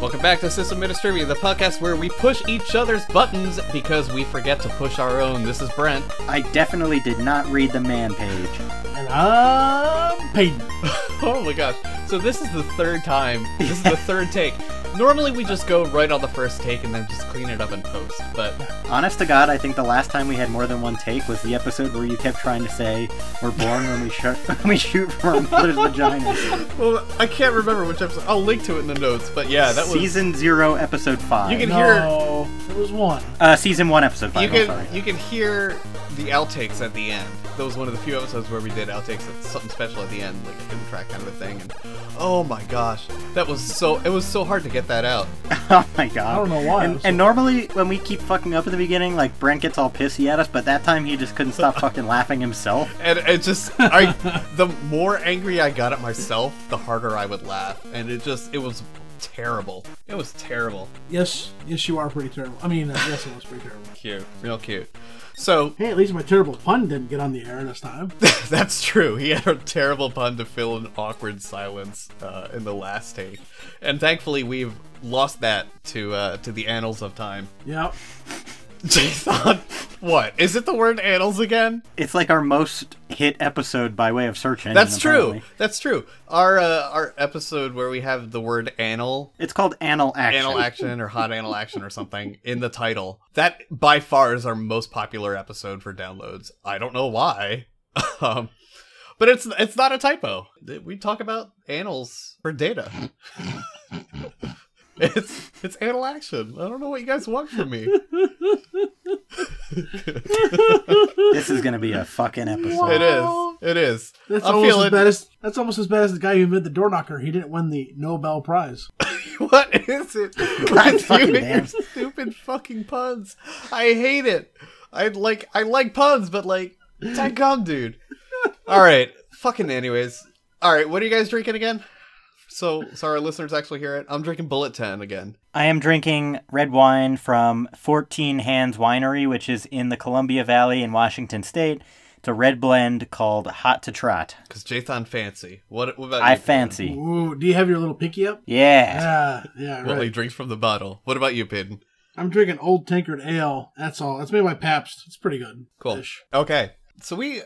Welcome back to Sysadministrivia, the podcast where we push each other's buttons because we forget to push our own. This is Brent. I definitely did not read the man page. And I'm Peyton. Oh my gosh. So this is the third time. This is the third take. Normally we just go right on the first take and then just clean it up and post, but... Honest to God, I think the last time we had more than one take was the episode where you kept trying to say, we're born when we shoot from our mother's vagina. Well, I can't remember which episode. I'll link to it in the notes, but yeah, that was... Season 0, Episode 5. You can hear... it was 1. Season 1, Episode 5, you can hear the outtakes at the end. That was one of the few episodes where we did outtakes at something special at the end, like a hidden track kind of a thing, and... Oh my gosh, it was so hard to get that out. Oh my god. I don't know why. And normally when we keep fucking up in the beginning, like Brent gets all pissy at us, but that time he just couldn't stop fucking laughing himself. And it just, the more angry I got at myself, the harder I would laugh. And it was terrible. It was terrible. Yes, you are pretty terrible. I mean, yes, it was pretty terrible. Cute, real cute. So, hey, at least my terrible pun didn't get on the air this time. That's true. He had a terrible pun to fill an awkward silence in the last take, and thankfully we've lost that to the annals of time. Yep. Jason, what is it? The word annals again? It's like our most hit episode by way of search engine. That's true. Apparently. That's true. Our episode where we have the word anal. It's called anal action. Anal action or hot anal action or something in the title. That by far is our most popular episode for downloads. I don't know why. But it's not a typo. We talk about annals for data. It's anal action. I don't know what you guys want from me. This is going to be a fucking episode. It is. That's almost as bad as the guy who invented the door knocker. He didn't win the Nobel Prize. What is it? God fucking damn. Stupid fucking puns. I hate it. I like puns, but like, tag gum, dude. All right. Fucking anyways. All right. What are you guys drinking again? So our listeners actually hear it. I'm drinking Bullet 10 again. I am drinking red wine from 14 Hands Winery, which is in the Columbia Valley in Washington State. It's a red blend called Hot to Trot. Because Jathan fancy. What about you? I fancy. Ooh, do you have your little pinky up? Yeah. Yeah, right. Well, he drinks from the bottle. What about you, Pidden? I'm drinking Old Tankard Ale. That's all. That's made by Pabst. It's pretty good. Cool. Okay. So we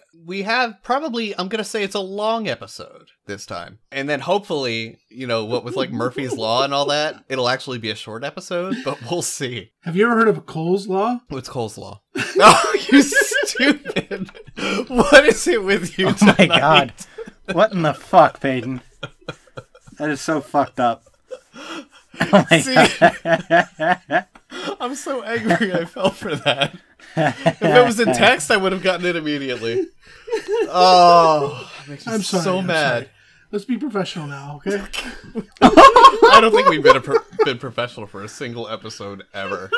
have probably, I'm going to say it's a long episode this time. And then hopefully, you know, what with like Murphy's Law and all that, it'll actually be a short episode, but we'll see. Have you ever heard of Cole's Law? What's Cole's Law? Oh, you stupid. What is it with you tonight? Oh my god. What in the fuck, Peyton? That is so fucked up. Oh my god. I'm so angry I fell for that. If it was in text, I would have gotten it immediately. Oh, that makes me so mad. Sorry. Let's be professional now, okay? I don't think we've been professional for a single episode ever.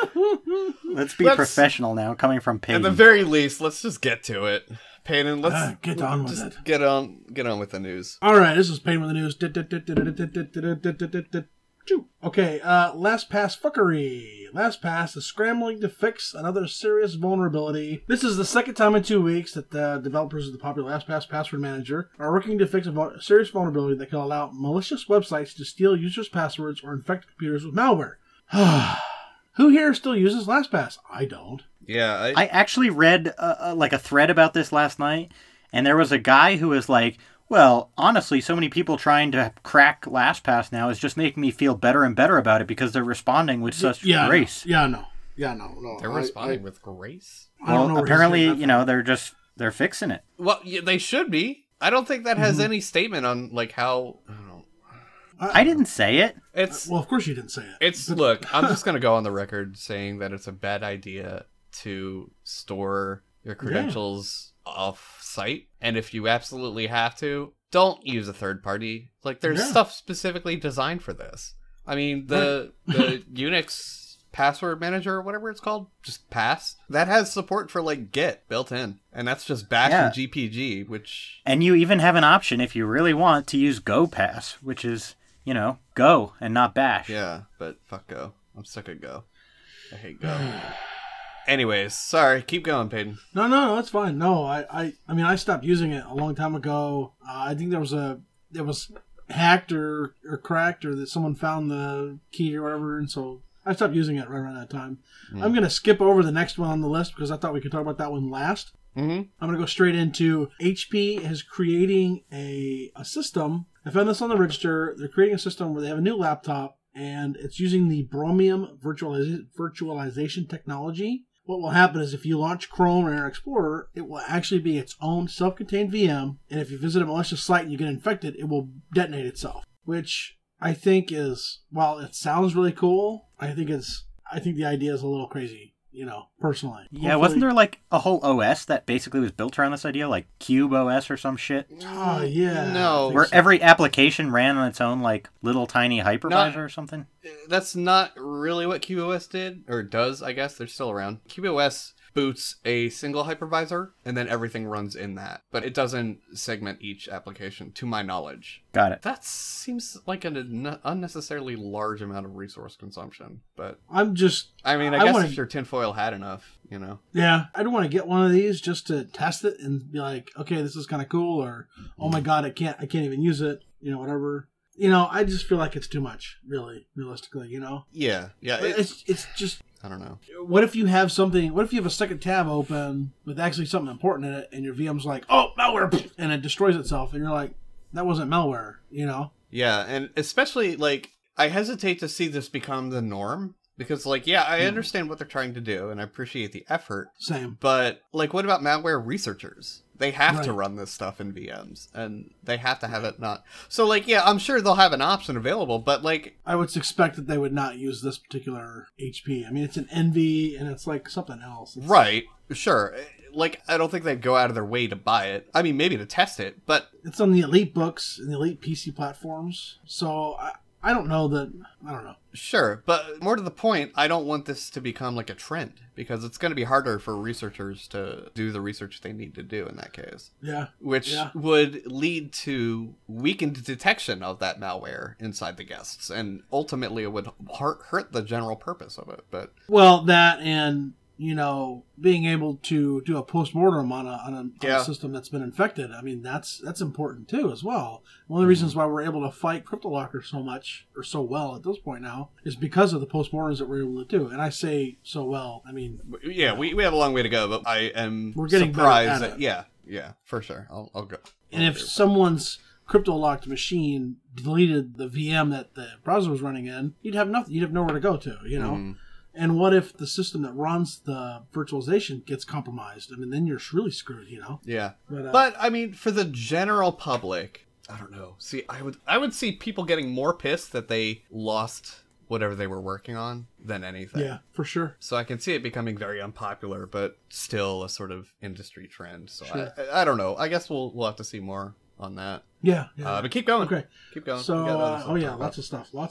Let's be professional now, coming from Peyton. At the very least, let's just get to it. Peyton, let's get on with it. Get on with the news. All right, this is Peyton with the news. Okay, LastPass fuckery. LastPass is scrambling to fix another serious vulnerability. This is the second time in 2 weeks that the developers of the popular LastPass password manager are working to fix a serious vulnerability that can allow malicious websites to steal users' passwords or infect computers with malware. Who here still uses LastPass? I don't. Yeah, I actually read like a thread about this last night, and there was a guy who was like, well, honestly, so many people trying to crack LastPass now is just making me feel better and better about it because they're responding with such grace. No. They're responding with grace? Well, apparently, you know, they're fixing it. Well, yeah, they should be. I don't think that has any statement on, like, how... I didn't say it. It's well, of course you didn't say it. Look, I'm just going to go on the record saying that it's a bad idea to store your credentials... off site, and if you absolutely have to, don't use a third party. Like, there's stuff specifically designed for this. I mean, the Unix password manager or whatever it's called, just pass, that has support for like Git built in, and that's just bash and GPG, which, and you even have an option if you really want to use Go pass, which is, you know, Go and not bash. Yeah, but fuck Go. I'm stuck at Go. I hate Go. Anyways, sorry. Keep going, Peyton. No, that's fine. No, I mean, I stopped using it a long time ago. I think there was hacked or cracked, or that someone found the key or whatever, and so I stopped using it right around that time. I'm going to skip over the next one on the list because I thought we could talk about that one last. I'm going to go straight into HP is creating a system. I found this on the register. They're creating a system where they have a new laptop, and it's using the Chromium virtualization technology. What will happen is if you launch Chrome or Internet Explorer, it will actually be its own self-contained VM, and if you visit a malicious site and you get infected, it will detonate itself, which I think is, while it sounds really cool, I think the idea is a little crazy, you know, personally. Yeah, hopefully, wasn't there like a whole OS that basically was built around this idea, like Qubes OS or some shit? Oh, yeah. No. Where every application ran on its own, like, little tiny hypervisor or something? That's not really what Qubes OS did, or does, I guess. They're still around. Qubes OS boots a single hypervisor, and then everything runs in that. But it doesn't segment each application, to my knowledge. Got it. That seems like an unnecessarily large amount of resource consumption. But I guess if your tinfoil had enough, you know. Yeah, I don't want to get one of these just to test it and be like, okay, this is kind of cool, or oh my god, I can't even use it, you know, whatever. You know, I just feel like it's too much, really, realistically, you know? Yeah, yeah. It's just, I don't know. What if you have a second tab open with actually something important in it, and your VM's like, oh, malware, and it destroys itself, and you're like, that wasn't malware, you know? Yeah, and especially, like, I hesitate to see this become the norm, because, like, yeah, I understand what they're trying to do, and I appreciate the effort. Same. But, like, what about malware researchers? They have to run this stuff in VMs, and they have to have it not. So, like, yeah, I'm sure they'll have an option available, but, like, I would expect that they would not use this particular HP. I mean, it's an NV, and it's, like, something else. It's right. Sure. Like, I don't think they'd go out of their way to buy it. I mean, maybe to test it, but it's on the Elite books and the Elite PC platforms, so I don't know that. I don't know. Sure. But more to the point, I don't want this to become like a trend, because it's going to be harder for researchers to do the research they need to do in that case. Yeah. Which would lead to weakened detection of that malware inside the guests. And ultimately, it would hurt the general purpose of it. But well, that and, you know, being able to do a postmortem on a system that's been infected. I mean, that's important too, as well. One of the reasons why we're able to fight CryptoLocker so much, or so well at this point now, is because of the postmortems that we're able to do. And I say so well, I mean, yeah, we have a long way to go, but we're getting surprised better at it. Yeah, for sure. I'll go. And if someone's crypto-locked machine deleted the VM that the browser was running in, you'd have nothing. You'd have nowhere to go to, you know. And what if the system that runs the virtualization gets compromised? I mean, then you're really screwed, you know? Yeah. But I mean, for the general public, I don't know. See, I would see people getting more pissed that they lost whatever they were working on than anything. Yeah, for sure. So I can see it becoming very unpopular, but still a sort of industry trend. So sure. I don't know. I guess we'll have to see more on that. Yeah. But keep going. Okay. Keep going. So, lots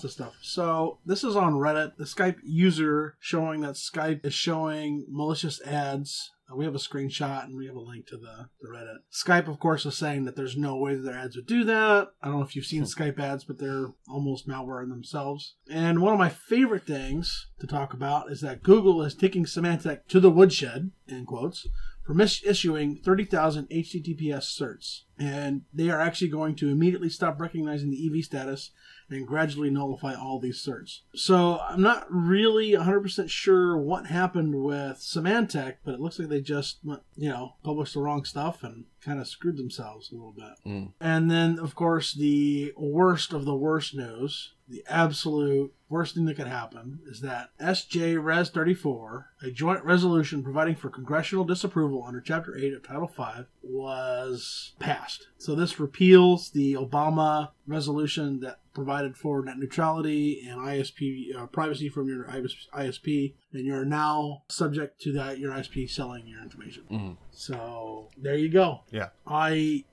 of stuff. So, this is on Reddit. The Skype user showing that Skype is showing malicious ads. We have a screenshot and we have a link to the Reddit. Skype, of course, is saying that there's no way that their ads would do that. I don't know if you've seen Skype ads, but they're almost malware in themselves. And one of my favorite things to talk about is that Google is taking Symantec to the woodshed, in quotes, for misissuing 30,000 HTTPS certs. And they are actually going to immediately stop recognizing the EV status and gradually nullify all these certs. So I'm not really 100% sure what happened with Symantec, but it looks like they just went, you know, published the wrong stuff and kind of screwed themselves a little bit. And then, of course, the worst of the worst news, the absolute worst thing that could happen, is that SJ Res 34, a joint resolution providing for congressional disapproval under Chapter 8 of Title 5, was passed. So this repeals the Obama resolution that provided for net neutrality and ISP privacy from your ISP, and you're now subject to that, your ISP selling your information. So there you go. Yeah. I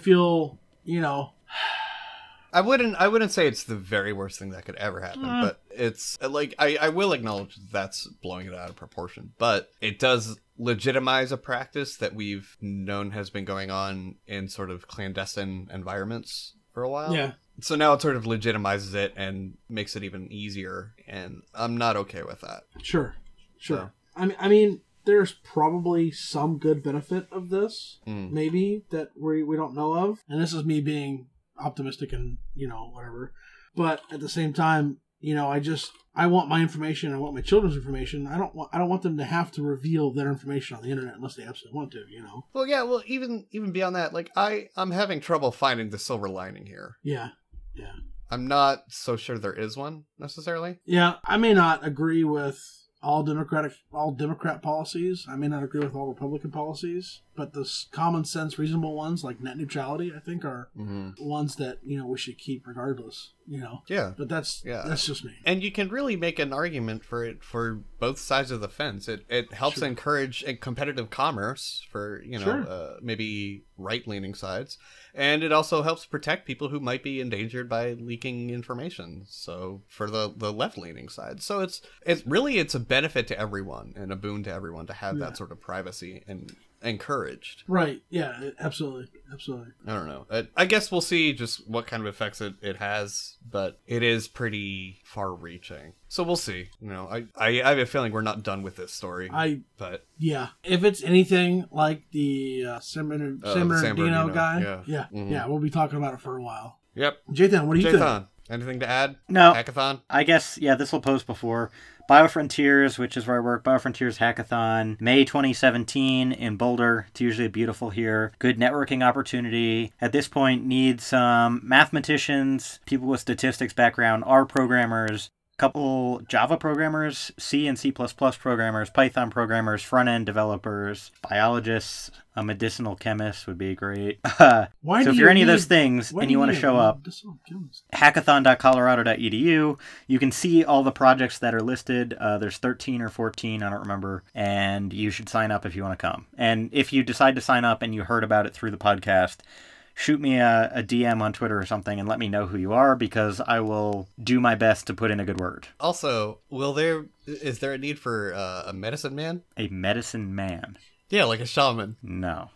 feel, you know, I wouldn't say it's the very worst thing that could ever happen, but it's like, I will acknowledge that's blowing it out of proportion, but it does legitimize a practice that we've known has been going on in sort of clandestine environments for a while. Yeah. So now it sort of legitimizes it and makes it even easier, and I'm not okay with that. Sure. So. I mean, there's probably some good benefit of this, maybe, that we don't know of, and this is me being optimistic and, you know, whatever. But at the same time, you know, I want my information. I want my children's information. I don't want them to have to reveal their information on the internet unless they absolutely want to, you know? Well, yeah. Well, even beyond that, like I'm having trouble finding the silver lining here. Yeah. Yeah. I'm not so sure there is one necessarily. Yeah. I may not agree with all Democrat policies. I may not agree with all Republican policies, but the common sense, reasonable ones like net neutrality, I think are ones that, you know, we should keep regardless, you know? Yeah. But that's just me. And you can really make an argument for it for both sides of the fence. It helps encourage a competitive commerce for, you know, maybe right-leaning sides. And it also helps protect people who might be endangered by leaking information. So for the left-leaning side. So it's really a benefit to everyone and a boon to everyone to have that sort of privacy and encouraged. Right. Yeah, absolutely. I don't know. I guess we'll see just what kind of effects it has, but it is pretty far reaching. So we'll see. You know, I have a feeling we're not done with this story. If it's anything like the San Bernardino guy, we'll be talking about it for a while. Yep. Jathan, what do you think? Anything to add? No. Hackathon? I guess, yeah, this will post before. Biofrontiers, which is where I work, Biofrontiers Hackathon, May 2017 in Boulder. It's usually beautiful here. Good networking opportunity. At this point, need some mathematicians, people with statistics background, R programmers, couple Java programmers, C and C++ programmers, Python programmers, front-end developers, biologists, a medicinal chemist would be great. So if you're any of those things and you want to show up, hackathon.colorado.edu, you can see all the projects that are listed. There's 13 or 14, I don't remember. And you should sign up if you want to come. And if you decide to sign up and you heard about it through the podcast, shoot me a DM on Twitter or something and let me know who you are, because I will do my best to put in a good word. Also, is there a need for a medicine man? A medicine man? Yeah, like a shaman. No.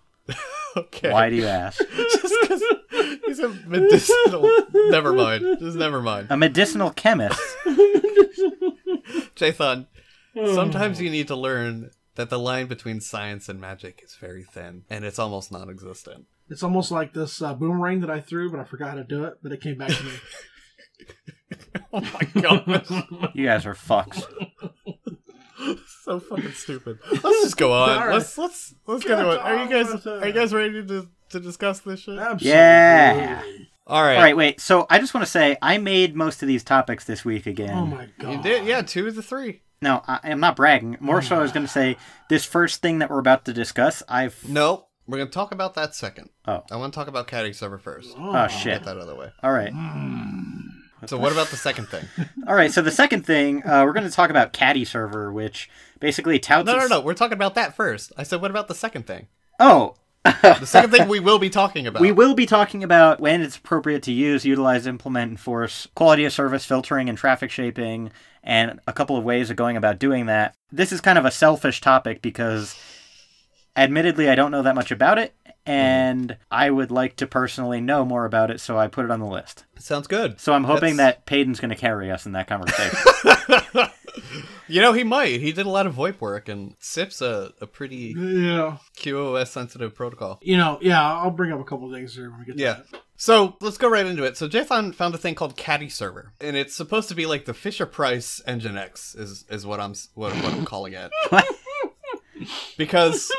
Okay. Why do you ask? Just because he's a medicinal... Never mind. Just never mind. A medicinal chemist. Jathan, sometimes you need to learn that the line between science and magic is very thin, and it's almost non-existent. It's almost like this boomerang that I threw, but I forgot how to do it, but it came back to me. Oh my gosh. You guys are fucks. So fucking stupid. Let's just go on. Right. Let's get to it. Are you guys ready to discuss this shit? Absolutely. Yeah. All right, wait. So I just want to say I made most of these topics this week again. Oh my god. You did? Yeah, 2 of the 3. No, I'm not bragging. More so I was going to say this first thing that we're about to discuss, Nope. We're going to talk about that second. Oh. I want to talk about Caddyserver first. Oh, shit. Get that out of the way. All right. So what about the second thing? All right. So the second thing, we're going to talk about Caddyserver, which basically touts... No. We're talking about that first. I said, what about the second thing? Oh. The second thing we will be talking about. We will be talking about when it's appropriate to use, utilize, implement, enforce, quality of service filtering and traffic shaping, and a couple of ways of going about doing that. This is kind of a selfish topic because... admittedly, I don't know that much about it, and I would like to personally know more about it, so I put it on the list. Sounds good. So I'm hoping that Peyton's going to carry us in that conversation. You know, he might. He did a lot of VoIP work, and SIP's a pretty QoS-sensitive protocol. You know, yeah, I'll bring up a couple of things here when we get to that. So let's go right into it. So Jathan found a thing called Caddyserver, and it's supposed to be like the Fisher-Price Nginx is what I'm calling it. Because...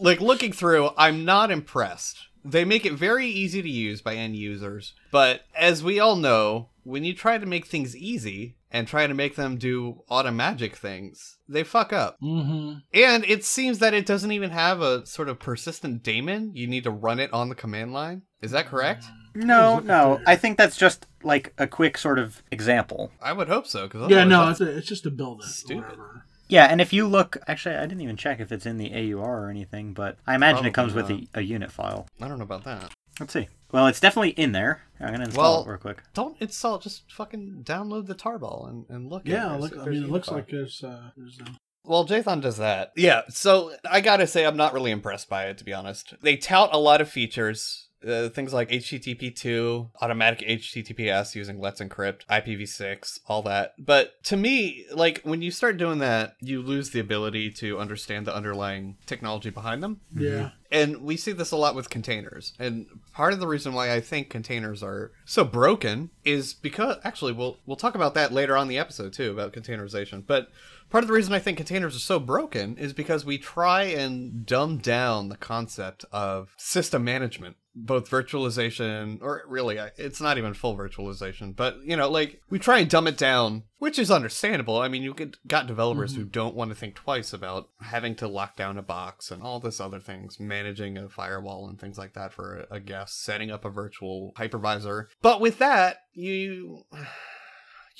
like, looking through, I'm not impressed. They make it very easy to use by end users. But as we all know, when you try to make things easy and try to make them do automagic things, they fuck up. Mm-hmm. And it seems that it doesn't even have a sort of persistent daemon. You need to run it on the command line. Is that correct? No. I think that's just like a quick sort of example. I would hope so. It's just a build-up. Stupid. Yeah, and if you look... actually, I didn't even check if it's in the AUR or anything, but I imagine probably it comes with a unit file. I don't know about that. Let's see. Well, it's definitely in there. I'm going to install it real quick. Don't install it. Just fucking download the tarball and look at it. Yeah, I mean, it looks like there's well, Jathan does that. Yeah, so I got to say I'm not really impressed by it, to be honest. They tout a lot of features Things like HTTP2, automatic HTTPS using Let's Encrypt, IPv6, all that. But to me, like, when you start doing that, you lose the ability to understand the underlying technology behind them. Yeah. And we see this a lot with containers. And part of the reason why I think containers are so broken is because, actually, we'll talk about that later on in the episode, too, about containerization. But part of the reason I think containers are so broken is because we try and dumb down the concept of system management, both virtualization, or really, it's not even full virtualization, but, you know, like, we try and dumb it down, which is understandable. I mean, you got developers who don't want to think twice about having to lock down a box and all this other things, managing a firewall and things like that for a guest, setting up a virtual hypervisor. But with that, you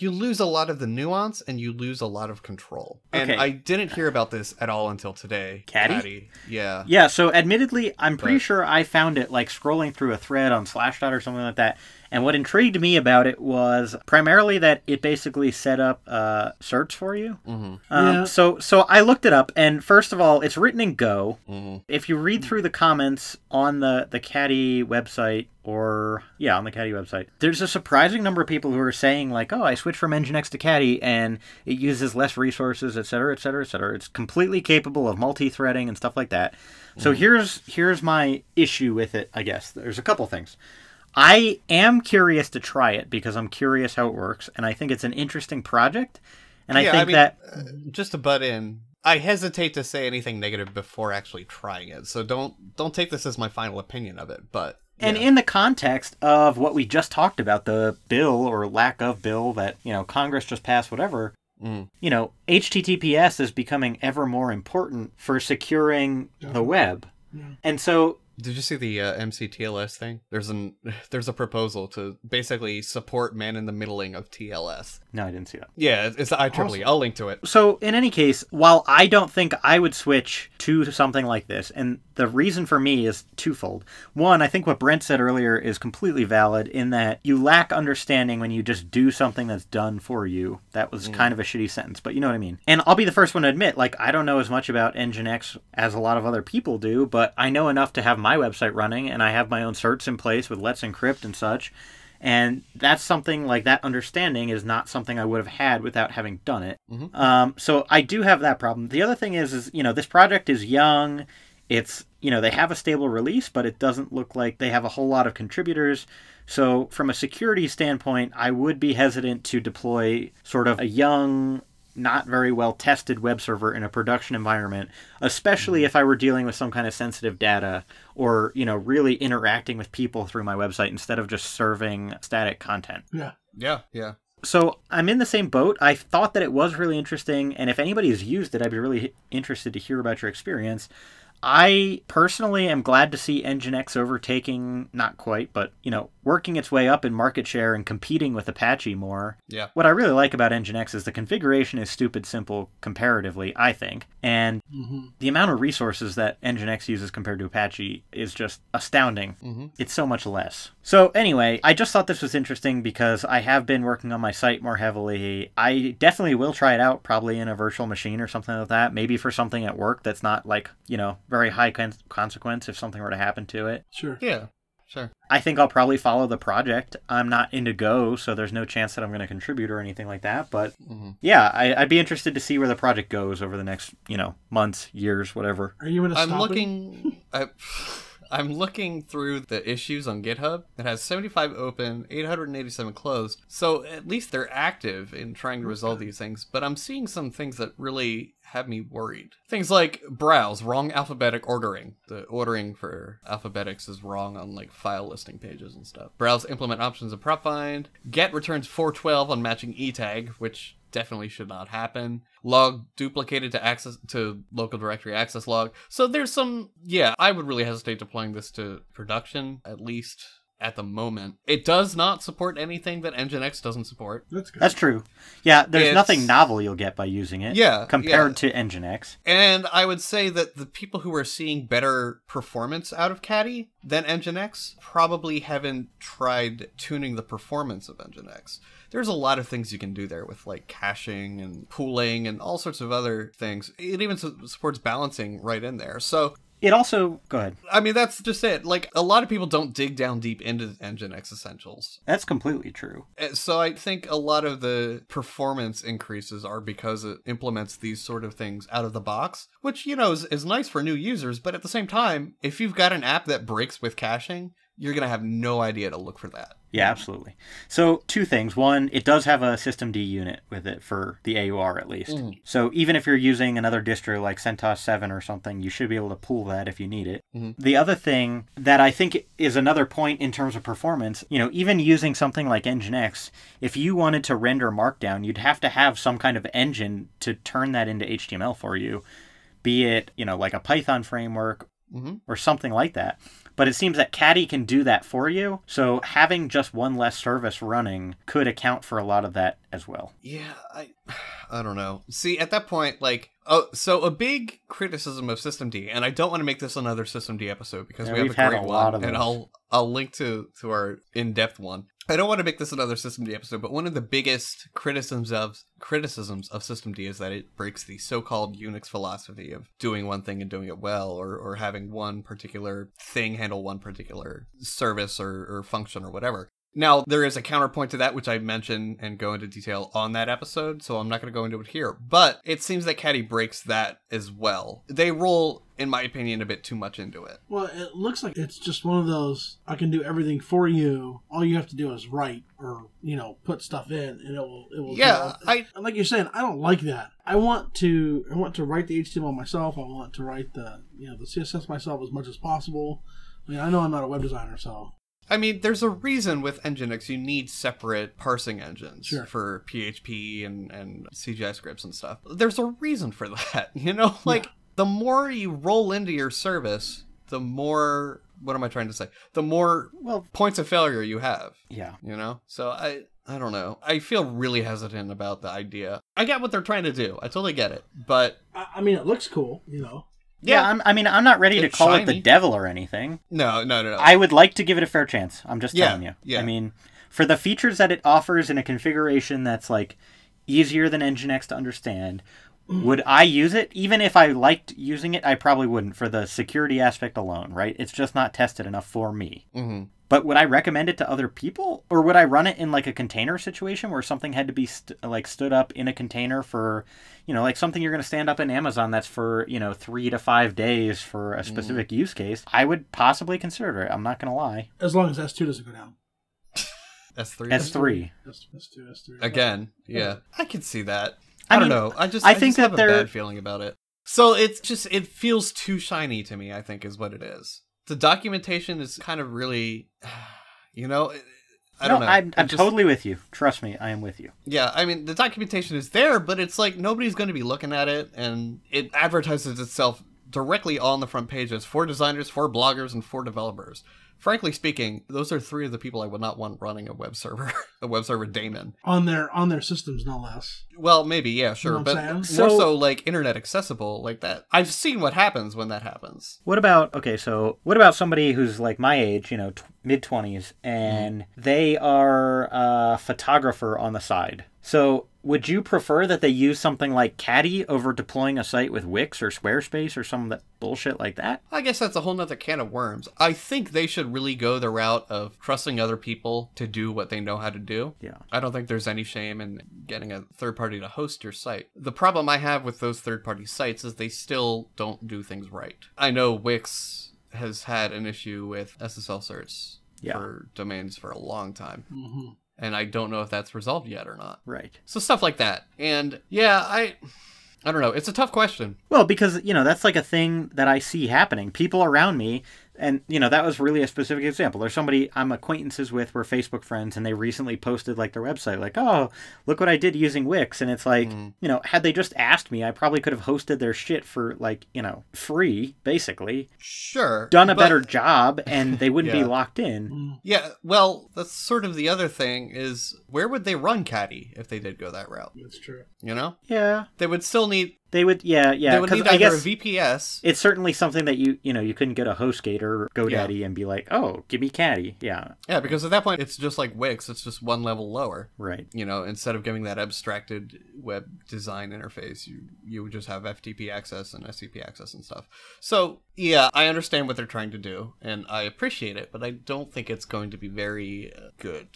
lose a lot of the nuance and you lose a lot of control. Okay. And I didn't hear about this at all until today. Caddy? Yeah. Yeah, so admittedly, I'm pretty sure I found it like scrolling through a thread on Slashdot or something like that. And what intrigued me about it was primarily that it basically set up certs for you. Mm-hmm. So I looked it up, and first of all, it's written in Go. Mm-hmm. If you read through the comments on the Caddy website, on the Caddy website, there's a surprising number of people who are saying, like, oh, I switched from Nginx to Caddy, and it uses less resources, et cetera, et cetera, et cetera. It's completely capable of multi-threading and stuff like that. Mm-hmm. So here's my issue with it, I guess. There's a couple things. I am curious to try it because I'm curious how it works, and I think it's an interesting project. And just to butt in, I hesitate to say anything negative before actually trying it, so don't take this as my final opinion of it. But in the context of what we just talked about, the bill or lack of bill that Congress just passed, whatever. Mm. HTTPS is becoming ever more important for securing the web, and so. Did you see the MCTLS thing? There's a proposal to basically support man-in-the-middling of TLS. No, I didn't see that. Yeah, it's the IEEE. Awesome. I'll link to it. So in any case, while I don't think I would switch to something like this, and the reason for me is twofold. One, I think what Brent said earlier is completely valid in that you lack understanding when you just do something that's done for you. That was kind of a shitty sentence, but you know what I mean. And I'll be the first one to admit, like, I don't know as much about Nginx as a lot of other people do, but I know enough to have my website running, and I have my own certs in place with Let's Encrypt and such, and that's something like that understanding is not something I would have had without having done it. Mm-hmm. So I do have that problem. The other thing is this project is young. It's they have a stable release, but it doesn't look like they have a whole lot of contributors. So from a security standpoint, I would be hesitant to deploy sort of a young, not very well tested web server in a production environment, especially if I were dealing with some kind of sensitive data or, really interacting with people through my website instead of just serving static content. Yeah. Yeah. Yeah. So I'm in the same boat. I thought that it was really interesting. And if anybody has used it, I'd be really interested to hear about your experience. I personally am glad to see Nginx overtaking, not quite, but, working its way up in market share and competing with Apache more. Yeah. What I really like about Nginx is the configuration is stupid simple comparatively, I think. And the amount of resources that Nginx uses compared to Apache is just astounding. Mm-hmm. It's so much less. So anyway, I just thought this was interesting because I have been working on my site more heavily. I definitely will try it out, probably in a virtual machine or something like that. Maybe for something at work that's not like, very high consequence if something were to happen to it. Sure. Yeah, sure. I think I'll probably follow the project. I'm not into Go, so there's no chance that I'm going to contribute or anything like that. But I'd be interested to see where the project goes over the next, months, years, whatever. Are you going to stop looking? I'm looking through the issues on GitHub. It has 75 open, 887 closed. So at least they're active in trying to resolve these things. But I'm seeing some things that really have me worried. Things like browse, wrong alphabetic ordering. The ordering for alphabetics is wrong on like file listing pages and stuff. Browse implement options of prop find. Get returns 412 on matching e tag, which definitely should not happen. Log duplicated to access to local directory access log. So there's some, I would really hesitate deploying this to production, at least at the moment. It does not support anything that Nginx doesn't support. That's good. That's true. Yeah, there's nothing novel you'll get by using it compared to Nginx. And I would say that the people who are seeing better performance out of Caddy than Nginx probably haven't tried tuning the performance of Nginx. There's a lot of things you can do there with like caching and pooling and all sorts of other things. It even supports balancing right in there. So It also, go ahead. I mean, that's just it. Like, a lot of people don't dig down deep into Nginx Essentials. That's completely true. So I think a lot of the performance increases are because it implements these sort of things out of the box, which, you know, is nice for new users. But at the same time, if you've got an app that breaks with caching, you're going to have no idea to look for that. Yeah, absolutely. So two things. One, it does have a System D unit with it for the AUR at least. Mm. So even if you're using another distro like CentOS 7 or something, you should be able to pull that if you need it. Mm-hmm. The other thing that I think is another point in terms of performance, you know, even using something like Nginx, if you wanted to render Markdown, you'd have to have some kind of engine to turn that into HTML for you, be it, you know, like a Python framework mm-hmm. or something like that. But it seems that Caddy can do that for you. So having just one less service running could account for a lot of that as well. Yeah, I don't know. See, at that point, like, oh, so a big criticism of System D, and I don't want to make this another System D episode because we have a great one, and I'll link to our in-depth one. I don't want to make this another System D episode, but one of the biggest criticisms of System D is that it breaks the so-called Unix philosophy of doing one thing and doing it well, or having one particular thing handle one particular service or function or whatever. Now, there is a counterpoint to that, which I mention and go into detail on that episode, so I'm not going to go into it here. But it seems that Caddy breaks that as well. They roll, in my opinion, a bit too much into it. Well, it looks like it's just one of those, I can do everything for you. All you have to do is write or, you know, put stuff in, and it will. Yeah, like you're saying, I don't like that. I want to write the HTML myself. I want to write the CSS myself as much as possible. I mean, I know I'm not a web designer, so. I mean, there's a reason with Nginx you need separate parsing engines sure. for PHP and CGI scripts and stuff. There's a reason for that, you know? Like, yeah. The more you roll into your service, the more... What am I trying to say? The more points of failure you have. Yeah. You know? So I don't know. I feel really hesitant about the idea. I get what they're trying to do. I totally get it. But... I mean, it looks cool, you know? Yeah, I'm not ready to call it the devil or anything. No. I would like to give it a fair chance. I'm just telling you. Yeah. I mean, for the features that it offers in a configuration that's, like, easier than Nginx to understand, would I use it? Even if I liked using it, I probably wouldn't for the security aspect alone, right? It's just not tested enough for me. Mm-hmm. But would I recommend it to other people? Or would I run it in, like, a container situation where something had to be, stood up in a container for, you know, like something you're going to stand up in Amazon that's for, you know, 3 to 5 days for a specific use case? I would possibly consider it. I'm not going to lie. As long as S2 doesn't go down. S3. Again, yeah. I could see that. I don't know. I just have a bad feeling about it. So it's just, it feels too shiny to me, I think, is what it is. The documentation is kind of really, you know, I don't know. I'm totally with you. Trust me, I am with you. Yeah, I mean, the documentation is there, but it's like nobody's going to be looking at it, and it advertises itself directly on the front pages for designers, for bloggers, and for developers. Frankly speaking, those are three of the people I would not want running a web server daemon. On their systems, no less. Well, maybe, yeah, sure. You know, but more so like internet accessible like that. I've seen what happens when that happens. What about somebody who's like my age, you know, mid-20s, and they are a photographer on the side? So would you prefer that they use something like Caddy over deploying a site with Wix or Squarespace or some of that bullshit like that? I guess that's a whole nother can of worms. I think they should really go the route of trusting other people to do what they know how to do. Yeah. I don't think there's any shame in getting a third party to host your site. The problem I have with those third party sites is they still don't do things right. I know Wix has had an issue with SSL certs for domains for a long time. Mm-hmm. And I don't know if that's resolved yet or not. Right. So stuff like that. And yeah, I don't know. It's a tough question. Well, because, you know, that's like a thing that I see happening. People around me, and, you know, that was really a specific example. There's somebody I'm acquaintances with, we're Facebook friends, and they recently posted, like, their website, like, oh, look what I did using Wix. And it's like, you know, had they just asked me, I probably could have hosted their shit for, like, you know, free, basically. Sure. Done a better job, and they wouldn't be locked in. Yeah, well, that's sort of the other thing is, where would they run Caddy if they did go that route? That's true. You know? Yeah. They would still need They would, yeah. They would need either a VPS. It's certainly something that you couldn't get a HostGator or GoDaddy and be like, oh, give me Caddy. Yeah. Yeah, because at that point, it's just like Wix. It's just one level lower. Right. You know, instead of giving that abstracted web design interface, you would just have FTP access and SCP access and stuff. So, yeah, I understand what they're trying to do, and I appreciate it, but I don't think it's going to be very good.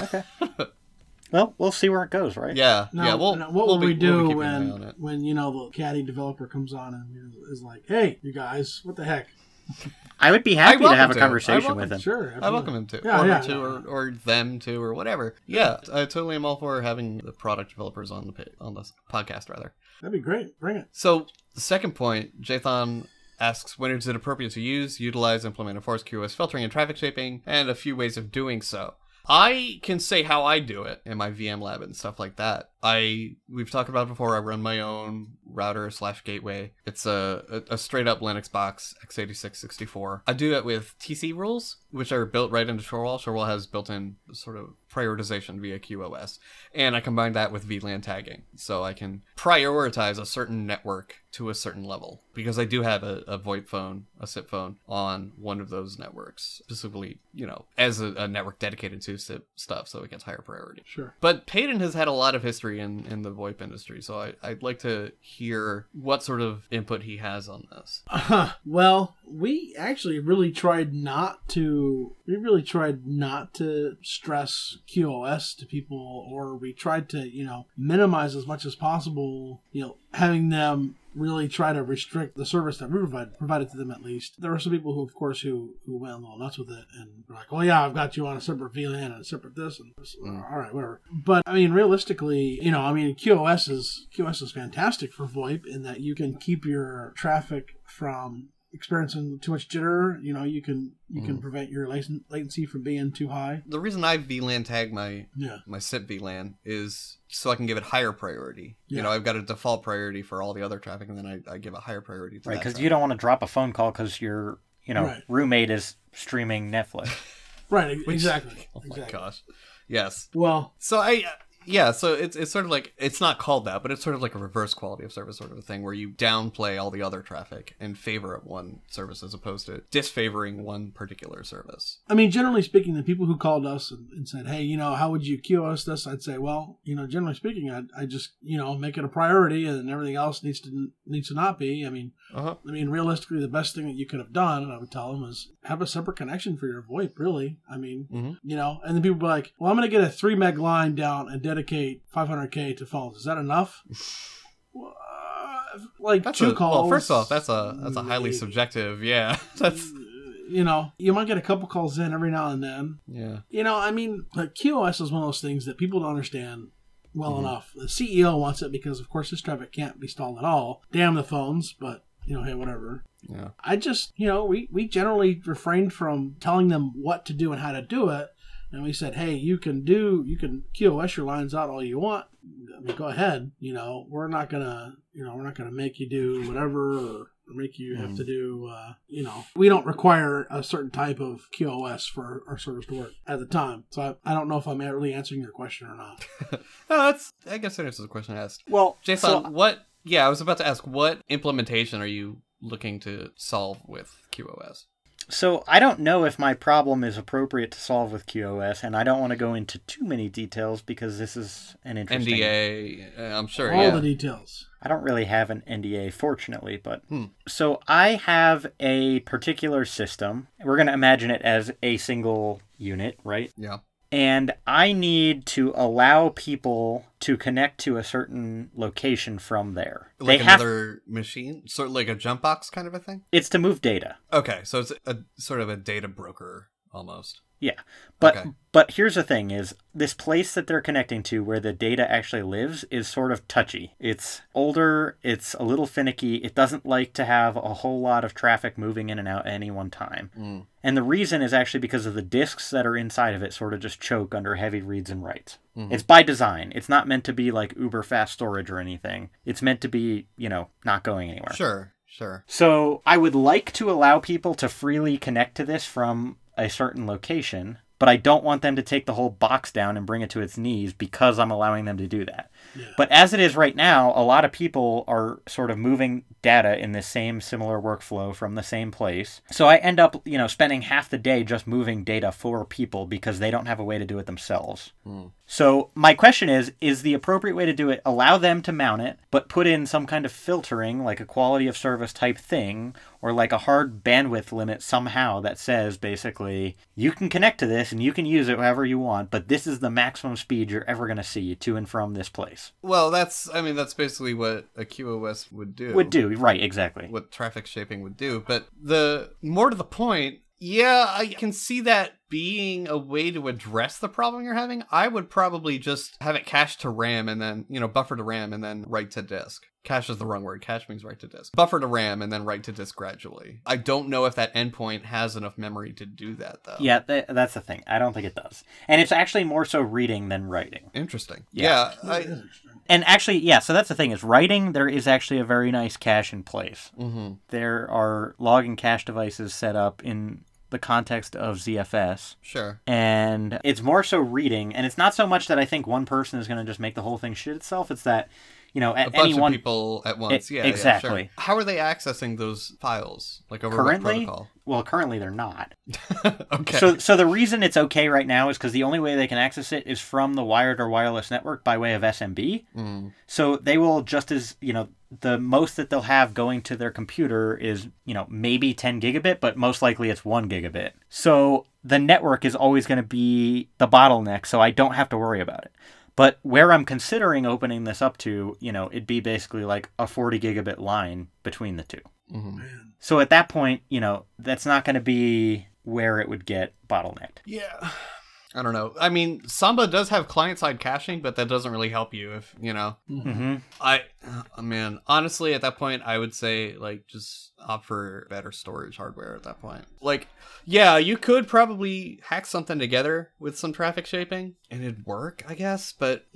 Okay. Well, we'll see where it goes, right? Yeah. Now, yeah. What will we do when the Caddy developer comes on and is like, hey, you guys, what the heck? I would be happy to have a conversation with him. Sure. Absolutely. I welcome him to. Yeah, or them to, or whatever. Yeah. I totally am all for having the product developers on this podcast, rather. That'd be great. Bring it. So, second point, Jathan asks, when is it appropriate to use, utilize, implement, enforce QoS filtering and traffic shaping, and a few ways of doing so. I can say how I do it in my VM lab and stuff like that. We've talked about it before. I run my own router /gateway. It's a straight up Linux box, x86 64. I do it with TC rules, which are built right into Shorewall. Shorewall has built-in sort of prioritization via QoS, and I combine that with VLAN tagging, so I can prioritize a certain network to a certain level, because I do have a VoIP phone, a SIP phone on one of those networks, specifically, as a network dedicated to SIP stuff, so it gets higher priority. Sure. But Peyton has had a lot of history in the VoIP industry, so I'd like to hear what sort of input he has on this. Well, we really tried not to stress QoS to people, or we tried to minimize as much as possible, having them really try to restrict the service that we provided to them, at least. There were some people who went a little nuts with it and were like, oh yeah, I've got you on a separate VLAN and a separate this and this. All right, whatever. But I mean, realistically, QoS is fantastic for VoIP in that you can keep your traffic from experiencing too much jitter. You can prevent your latency from being too high. The reason I VLAN tag my SIP VLAN is so I can give it higher priority. Yeah. I've got a default priority for all the other traffic, and then I give a higher priority to that. Right, because you don't want to drop a phone call because your roommate is streaming Netflix. Right, exactly. Oh my gosh. Yes. Well, so so it's sort of like, it's not called that, but it's sort of like a reverse quality of service sort of a thing, where you downplay all the other traffic in favor of one service as opposed to disfavoring one particular service. I mean, generally speaking, the people who called us and said, hey, how would you QoS this? I'd say, well, generally speaking, I just, make it a priority, and everything else needs to not be. I mean, realistically, the best thing that you could have done, I would tell them, is have a separate connection for your VoIP, really. I mean, and then people be like, well, I'm going to get a 3 meg line down and dedicate 500K to phones. Is that enough? Calls. Well, first off, that's a highly subjective. Yeah, that's. You might get a couple calls in every now and then. Yeah. QoS is one of those things that people don't understand well enough. The CEO wants it because, of course, his traffic can't be stalled at all. Damn the phones, but hey, whatever. Yeah. I just, we generally refrained from telling them what to do and how to do it. And we said, hey, you can QoS your lines out all you want. I mean, go ahead. We're not gonna make you do whatever or make you have to do. We don't require a certain type of QoS for our service to work at the time. So I don't know if I'm really answering your question or not. No, I guess that answers the question I asked. Well, Jason, I was about to ask, what implementation are you looking to solve with QoS? So I don't know if my problem is appropriate to solve with QoS, and I don't want to go into too many details because this is an interesting... NDA, I'm sure, All the details. I don't really have an NDA, fortunately, but... So I have a particular system. We're going to imagine it as a single unit, right? Yeah. And I need to allow people to connect to a certain location from there. Like another machine? Sort of like a jump box kind of a thing? It's to move data. Okay, so it's a sort of a data broker almost. Yeah, but here's the thing is, this place that they're connecting to where the data actually lives is sort of touchy. It's older, it's a little finicky, it doesn't like to have a whole lot of traffic moving in and out at any one time. Mm. And the reason is actually because of the disks that are inside of it sort of just choke under heavy reads and writes. Mm-hmm. It's by design. It's not meant to be like uber fast storage or anything. It's meant to be, not going anywhere. Sure. So I would like to allow people to freely connect to this from a certain location, but I don't want them to take the whole box down and bring it to its knees because I'm allowing them to do that. Yeah. But as it is right now, a lot of people are sort of moving data in this same similar workflow from the same place. So I end up, you know, spending half the day just moving data for people because they don't have a way to do it themselves. Mm. So my question is the appropriate way to do it, allow them to mount it, but put in some kind of filtering, like a quality of service type thing, or like a hard bandwidth limit somehow that says basically, you can connect to this and you can use it however you want, but this is the maximum speed you're ever going to see to and from this place. Well, that's basically what a QoS would do. Would do, right, exactly. What traffic shaping would do. But more to the point, yeah, I can see that being a way to address the problem you're having. I would probably just have it cache to RAM and then, buffer to RAM and then write to disk. Cache is the wrong word. Cache means write to disk. Buffer to RAM and then write to disk gradually. I don't know if that endpoint has enough memory to do that, though. Yeah, that's the thing. I don't think it does. And it's actually more so reading than writing. Interesting. Yeah. And actually, yeah, so that's the thing is writing, there is actually a very nice cache in place. Mm-hmm. There are log and cache devices set up in the context of ZFS. Sure. And it's more so reading. And it's not so much that I think one person is going to just make the whole thing shit itself. It's that, a bunch of people at once. Exactly. Yeah, sure. How are they accessing those files? Like over what protocol? Well, currently they're not. Okay. So the reason it's okay right now is because the only way they can access it is from the wired or wireless network by way of SMB. Mm. So they will just as, the most that they'll have going to their computer is, maybe 10 gigabit, but most likely it's 1 gigabit. So the network is always going to be the bottleneck, so I don't have to worry about it. But where I'm considering opening this up to, it'd be basically like a 40 gigabit line between the two. Mm-hmm. So at that point, that's not going to be where it would get bottlenecked. Yeah. I don't know. I mean, Samba does have client-side caching, but that doesn't really help you if, Mm-hmm. Honestly, at that point, I would say, just opt for better storage hardware at that point. You could probably hack something together with some traffic shaping, and it'd work, I guess. But,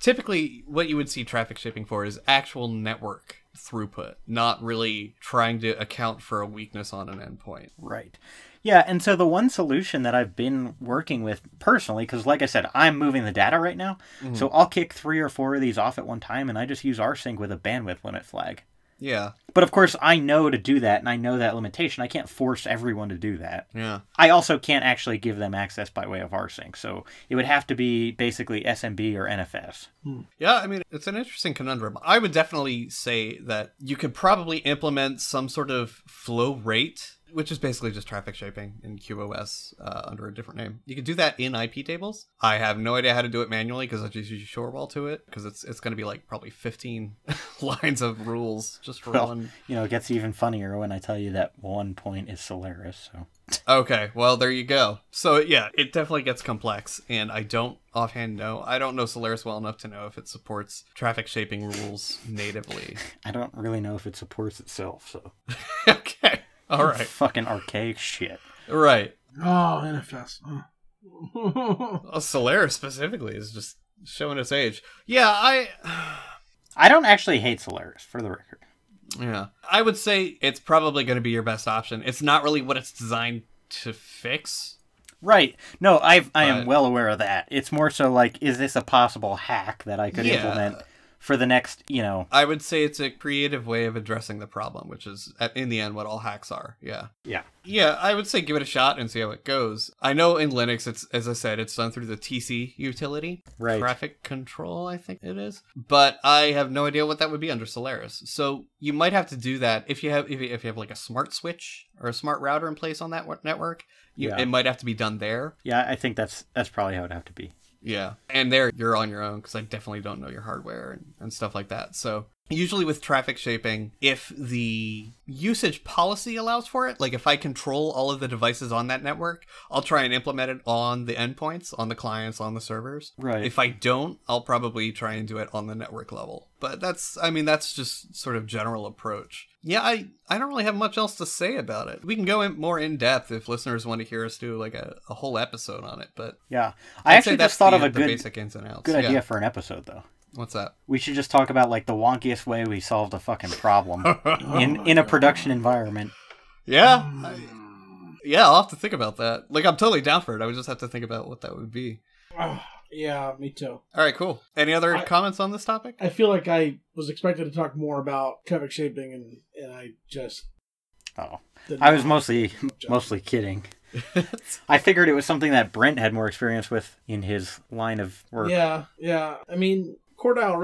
typically what you would see traffic shaping for is actual network throughput, not really trying to account for a weakness on an endpoint. Right. Yeah, and so the one solution that I've been working with personally, because like I said, I'm moving the data right now, mm-hmm. so I'll kick 3 or 4 of these off at one time, and I just use rsync with a bandwidth limit flag. Yeah. But of course, I know to do that, and I know that limitation. I can't force everyone to do that. Yeah. I also can't actually give them access by way of rsync, so it would have to be basically SMB or NFS. Hmm. Yeah, it's an interesting conundrum. I would definitely say that you could probably implement some sort of flow rate, which is basically just traffic shaping in QoS under a different name. You can do that in IP tables. I have no idea how to do it manually because I just use Shorewall to it because it's going to be probably 15 lines of rules just for one. It gets even funnier when I tell you that one point is Solaris. So. Okay, well, there you go. So, yeah, it definitely gets complex, and I don't offhand know. I don't know Solaris well enough to know if it supports traffic shaping rules natively. I don't really know if it supports itself, so. Okay. All right. Fucking archaic shit. Right. Oh, NFS. Oh, Solaris specifically is just showing its age. Yeah, I don't actually hate Solaris, for the record. Yeah. I would say it's probably going to be your best option. It's not really what it's designed to fix. Right. No, I am well aware of that. It's more so is this a possible hack that I could implement? For the next, I would say it's a creative way of addressing the problem, which is, in the end, what all hacks are. Yeah. Yeah. Yeah, I would say give it a shot and see how it goes. I know in Linux, it's, as I said, it's done through the TC utility. Right. Traffic control, I think it is. But I have no idea what that would be under Solaris. So you might have to do that if you have a smart switch or a smart router in place on that network. It might have to be done there. Yeah, I think that's probably how it'd have to be. Yeah, and there you're on your own because I definitely don't know your hardware and stuff like that. So usually with traffic shaping, if the usage policy allows for it, if I control all of the devices on that network, I'll try and implement it on the endpoints, on the clients, on the servers. Right. If I don't, I'll probably try and do it on the network level. But that's just sort of general approach. Yeah, I don't really have much else to say about it. We can go in more in depth if listeners want to hear us do a whole episode on it. But yeah, I actually just thought of a good basic ins and outs. Good idea for an episode, though. What's that? We should just talk about the wonkiest way we solved a fucking problem in a production environment. Yeah. Yeah, I'll have to think about that. Like, I'm totally down for it. I would just have to think about what that would be. Yeah, me too. All right, cool. Any other comments on this topic? I feel like I was expected to talk more about traffic shaping, and I just... Oh, I was mostly kidding. I figured it was something that Brent had more experience with in his line of work. Yeah. I mean, Cordile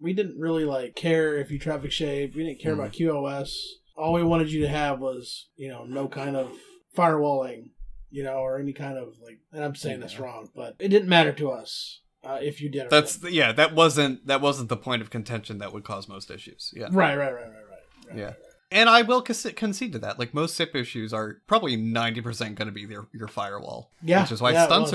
we didn't really care if you traffic shaped. We didn't care about QoS. All we wanted you to have was, no kind of firewalling, or any kind of and I'm saying this wrong, but it didn't matter to us. If you did. That wasn't the point of contention that would cause most issues. Yeah. Right. Yeah. And I will concede to that. Like, most SIP issues are probably 90% going to be your firewall. Yeah, which is why STUN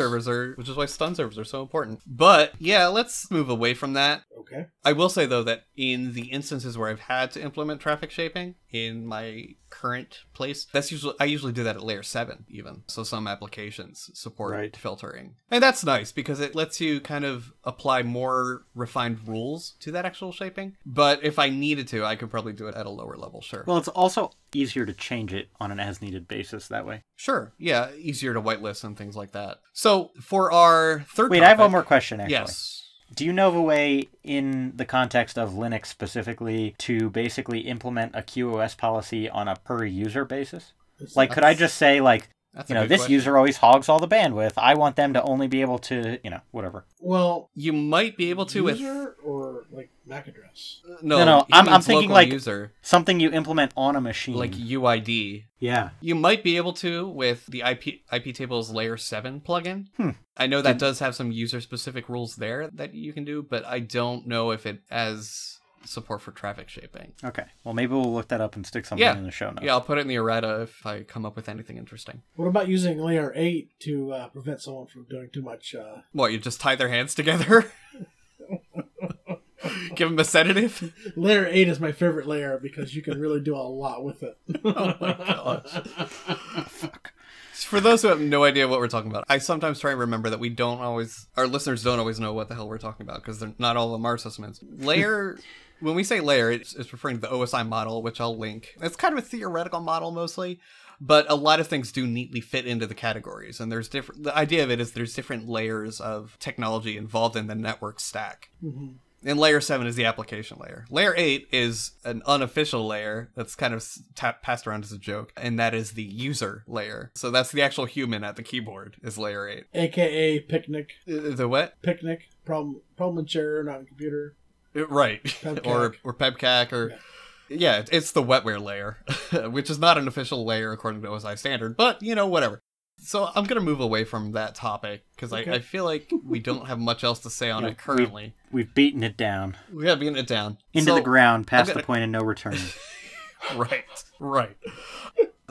servers are so important. But yeah, let's move away from that. Okay. I will say though that in the instances where I've had to implement traffic shaping in my current place, I usually do that at layer 7 even. So some applications support filtering, and that's nice because it lets you kind of apply more refined rules to that actual shaping. But if I needed to, I could probably do it at a lower level. Sure. Well, it's also easier to change it on an as-needed basis that way. Sure. Yeah, easier to whitelist and things like that. So for our third topic, I have one more question, actually. Yes. Do you know of a way in the context of Linux specifically to basically implement a QoS policy on a per-user basis? Could I just say, this user always hogs all the bandwidth. I want them to only be able to, whatever. Well, you might be able to user with... or, MAC address? No. I'm thinking, user. Something you implement on a machine. Like UID. Yeah. You might be able to with the IP tables layer 7 plugin. I know that does have some user-specific rules there that you can do, but I don't know if it has... support for traffic shaping. Okay. Well, maybe we'll look that up and stick something in the show notes. Yeah, I'll put it in the errata if I come up with anything interesting. What about using layer 8 to prevent someone from doing too much? You just tie their hands together? Give them a sedative? Layer 8 is my favorite layer because you can really do a lot with it. Oh my gosh. Fuck. For those who have no idea what we're talking about, I sometimes try and remember that our listeners don't always know what the hell we're talking about because they're not all of them are sysadmins. Layer... When we say layer, it's referring to the OSI model, which I'll link. It's kind of a theoretical model mostly, but a lot of things do neatly fit into the categories. And the idea of it is there's different layers of technology involved in the network stack. Mm-hmm. And layer 7 is the application layer. Layer 8 is an unofficial layer that's kind of passed around as a joke, and that is the user layer. So that's the actual human at the keyboard is layer 8. AKA PICNIC. The what? PICNIC. Problem chair, not a computer. Right. PEBCAC. Or PEBCAC or... Yeah. Yeah, it's the wetware layer, which is not an official layer according to OSI standard, but, whatever. So I'm going to move away from that topic because I feel like we don't have much else to say on it currently. We've beaten it down. We have beaten it down. Into the ground, past the point of no return. Right.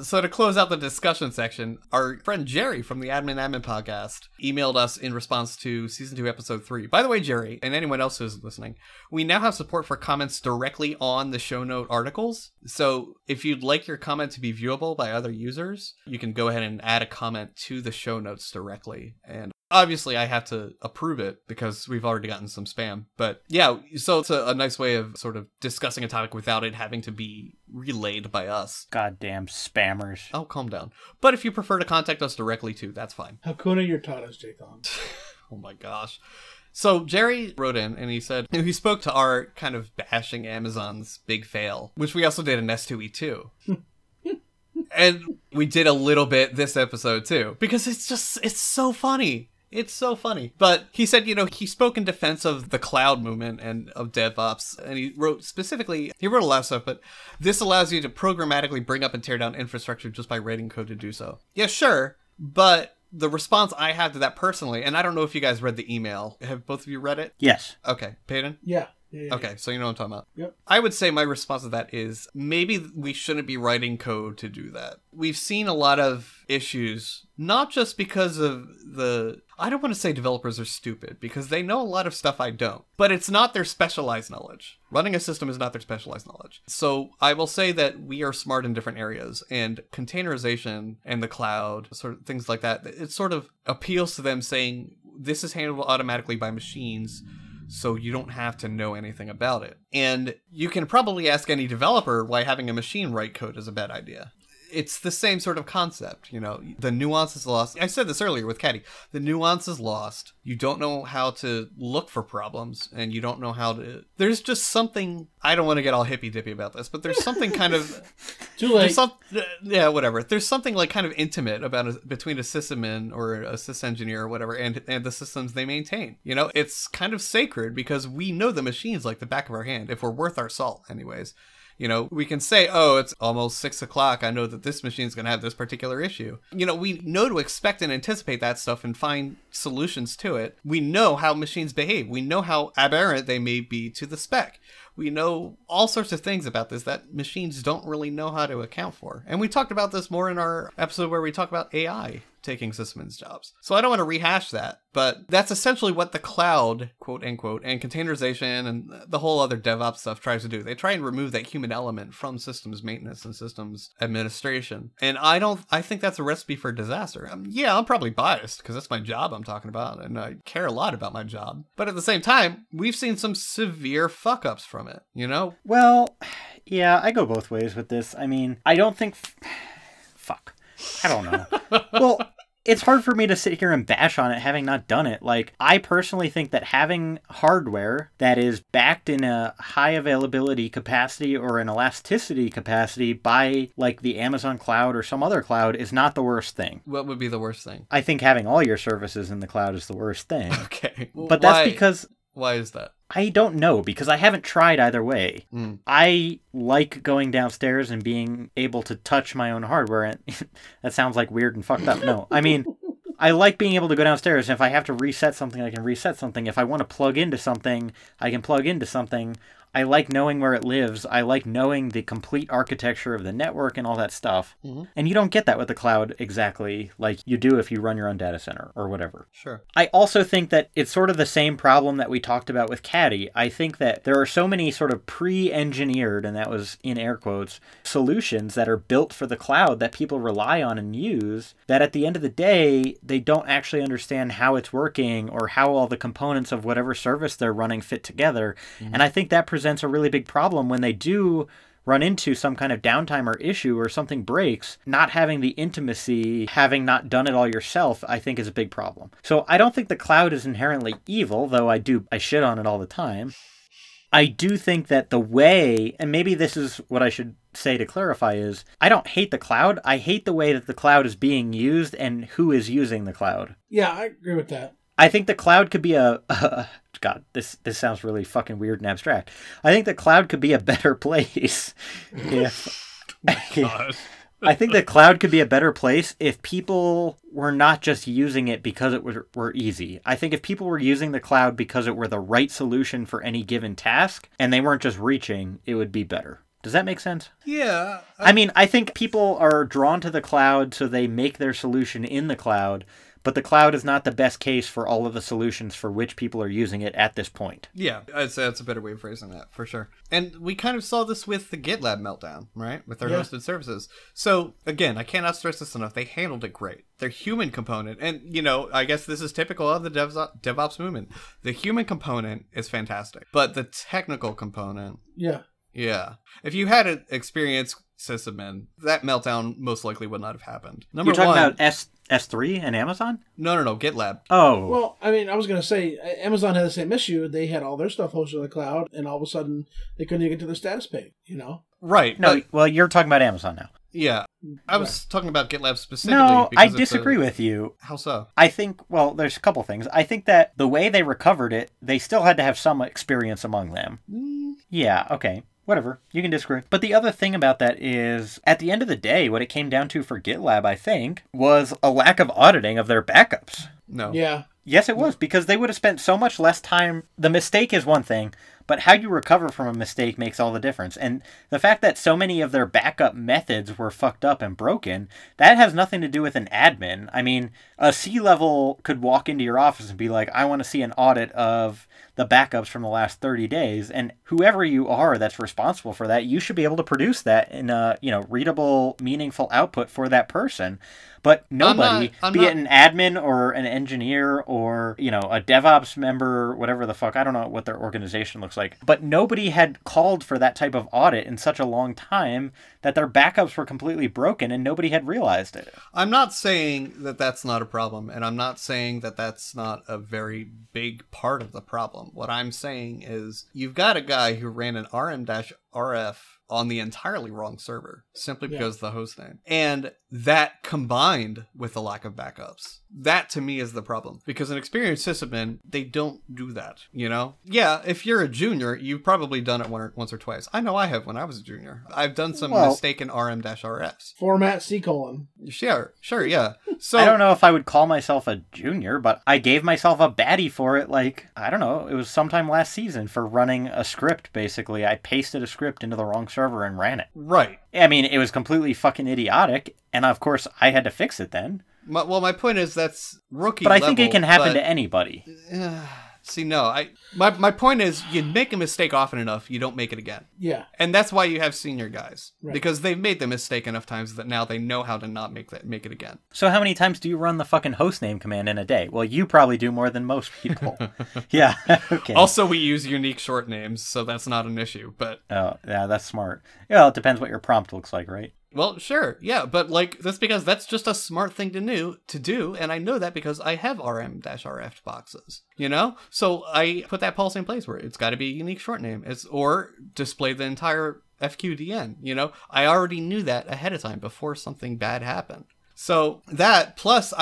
So to close out the discussion section, our friend Jerry from the Admin podcast emailed us in response to Season 2, Episode 3. By the way, Jerry, and anyone else who's listening, we now have support for comments directly on the show note articles. So if you'd like your comment to be viewable by other users, you can go ahead and add a comment to the show notes directly. And obviously, I have to approve it because we've already gotten some spam. But yeah, so it's a nice way of sort of discussing a topic without it having to be relayed by us. Goddamn spammers. Oh, calm down. But if you prefer to contact us directly too, that's fine. Hakuna Yurtado's J-Thon. Oh my gosh. So Jerry wrote in and he said, he spoke to our kind of bashing Amazon's big fail, which we also did in S2E2. And we did a little bit this episode too, because it's so funny. It's so funny. But he said, he spoke in defense of the cloud movement and of DevOps. And he wrote a lot of stuff, but this allows you to programmatically bring up and tear down infrastructure just by writing code to do so. Yeah, sure. But the response I have to that personally, and I don't know if you guys read the email. Have both of you read it? Yes. Okay. Peyton? Yeah. Yeah. Okay, so you know what I'm talking about. Yep. I would say my response to that is maybe we shouldn't be writing code to do that. We've seen a lot of issues, not just because of I don't want to say developers are stupid, because they know a lot of stuff I don't, but it's not their specialized knowledge. Running a system is not their specialized knowledge. So I will say that we are smart in different areas, and containerization and the cloud, sort of things like that, it sort of appeals to them saying, this is handled automatically by machines, so you don't have to know anything about it. And you can probably ask any developer why having a machine write code is a bad idea. it's the same sort of concept, you know, the nuance is lost. I said this earlier with Caddy, the nuance is lost. You don't know how to look for problems, and you don't know how to, there's just something, I don't want to get all hippy dippy about this, but there's something kind of, yeah, whatever. There's something like kind of intimate about between a sysadmin or a sysengineer or whatever, and the systems they maintain, you know, it's kind of sacred because we know the machines like the back of our hand, if we're worth our salt anyways. You know, we can say, oh, it's almost 6 o'clock. I know that this machine's going to have this particular issue. You know, we know to expect and anticipate that stuff and find solutions to it. We know how machines behave. We know how aberrant they may be to the spec. We know all sorts of things about this that machines don't really know how to account for. And we talked about this more in our episode where we talk about AI taking sysadmins' jobs. So I don't want to rehash that, but that's essentially what the cloud, quote unquote, and containerization and the whole other DevOps stuff tries to do. They try and remove that human element from systems maintenance and systems administration. And I think that's a recipe for disaster. Yeah, I'm probably biased because that's my job I'm talking about, and I care a lot about my job. But at the same time, we've seen some severe fuck-ups from it, you know? Well, yeah, I go both ways with this. I mean, I don't think... Fuck. I don't know. Well, it's hard for me to sit here and bash on it having not done it. Like, I personally think that having hardware that is backed in a high availability capacity or an elasticity capacity by, like, the Amazon cloud or some other cloud is not the worst thing. What would be the worst thing? I think having all your services in the cloud is the worst thing. Okay. Well, but that's because... Why is that? I don't know, because I haven't tried either way. I like going downstairs and being able to touch my own hardware. And that sounds like weird and fucked up. No, I mean, I like being able to go downstairs. And if I have to reset something, I can reset something. If I want to plug into something, I can plug into something. I like knowing where it lives. I like knowing the complete architecture of the network and all that stuff. Mm-hmm. And you don't get that with the cloud exactly like you do if you run your own data center or whatever. Sure. I also think that it's sort of the same problem that we talked about with Caddy. I think that there are so many sort of pre-engineered, and that was in air quotes, solutions that are built for the cloud that people rely on and use that at the end of the day, they don't actually understand how it's working or how all the components of whatever service they're running fit together. Mm-hmm. And I think that presents a really big problem when they do run into some kind of downtime or issue or something breaks. Not having the intimacy, having not done it all yourself, I think is a big problem. So I don't think the cloud is inherently evil, though I shit on it all the time. I do think that the way, and maybe this is what I should say to clarify, is I don't hate the cloud. I hate the way that the cloud is being used and who is using the cloud. Yeah, I agree with that. I think the cloud could be God, this sounds really fucking weird and abstract. I think the cloud could be a better place. I think the cloud could be a better place if people were not just using it because it were easy. I think if people were using the cloud because it were the right solution for any given task and they weren't just reaching, it would be better. Does that make sense? Yeah. I mean, I think people are drawn to the cloud so they make their solution in the cloud. But the cloud is not the best case for all of the solutions for which people are using it at this point. Yeah, I'd say that's a better way of phrasing that, for sure. And we kind of saw this with the GitLab meltdown, right? With their hosted services. So, again, I cannot stress this enough. They handled it great. Their human component, and, you know, I guess this is typical of the DevOps movement. The human component is fantastic. But the technical component... Yeah. If you had an experience... sysadmin, that meltdown most likely would not have happened. Number one. You're talking about S3 and Amazon? No, GitLab. Oh. Well, I mean, I was going to say, Amazon had the same issue. They had all their stuff hosted in the cloud, and all of a sudden, they couldn't even get to their status page, you know? Right. No, well, you're talking about Amazon now. Yeah. I was talking about GitLab specifically. No, I disagree with you. How so? I think, well, there's a couple things. I think that the way they recovered it, they still had to have some experience among them. Yeah, okay. Whatever, you can disagree. But the other thing about that is, at the end of the day, what it came down to for GitLab, I think, was a lack of auditing of their backups. No. Yeah. Yes, it was, because they would have spent so much less time. The mistake is one thing, but how you recover from a mistake makes all the difference. And the fact that so many of their backup methods were fucked up and broken, that has nothing to do with an admin. I mean, a C-level could walk into your office and be like, I want to see an audit of the backups from the last 30 days. And whoever you are that's responsible for that, you should be able to produce that in a, you know, readable, meaningful output for that person. But nobody, be it an admin or an engineer or, you know, a DevOps member, whatever the fuck, I don't know what their organization looks like, but nobody had called for that type of audit in such a long time that their backups were completely broken and nobody had realized it. I'm not saying that that's not a problem, and I'm not saying that that's not a very big part of the problem. What I'm saying is you've got a guy who ran an rm-rf on the entirely wrong server simply because of the host name. And that combined with the lack of backups, that to me is the problem, because an experienced sysadmin, they don't do that, you know? Yeah, if you're a junior, you've probably done it once or twice. I know I have when I was a junior. I've done some mistaken rm-rfs. Format C:. Sure, yeah. So I don't know if I would call myself a junior, but I gave myself a baddie for it. Like, I don't know, it was sometime last season for running a script, basically. I pasted a script into the wrong server and ran it. Right. I mean, it was completely fucking idiotic, and of course I had to fix it then. My point is that's rookie level. But I think it can happen to anybody. My point is you make a mistake often enough, you don't make it again. Yeah. And that's why you have senior guys. Right. Because they've made the mistake enough times that now they know how to not make it again. So how many times do you run the fucking hostname command in a day? Well, you probably do more than most people. Yeah. Okay. Also, we use unique short names, so that's not an issue, but... Oh, yeah, that's smart. Well, it depends what your prompt looks like, right? Well, sure, yeah, but like that's because that's just a smart thing to do, and I know that because I have rm-rf boxes, you know? So I put that policy in place where it's got to be a unique short name, or display the entire FQDN, you know? I already knew that ahead of time before something bad happened. So that, plus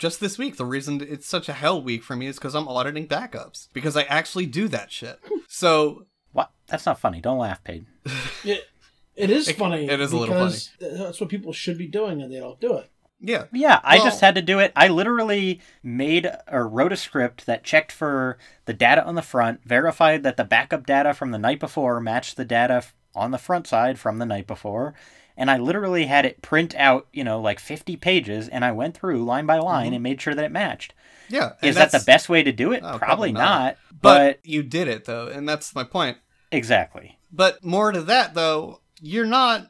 just this week, the reason it's such a hell week for me is because I'm auditing backups, because I actually do that shit. So... What? That's not funny. Don't laugh, Peyton. Yeah. It is funny. It is a little funny. That's what people should be doing, and they don't do it. Yeah. Yeah, I just had to do it. I literally wrote a script that checked for the data on the front, verified that the backup data from the night before matched the data on the front side from the night before. And I literally had it print out, 50 pages, and I went through line by line and made sure that it matched. Yeah. Is that the best way to do it? Probably not. But you did it, though, and that's my point. Exactly. But more to that, though... You're not...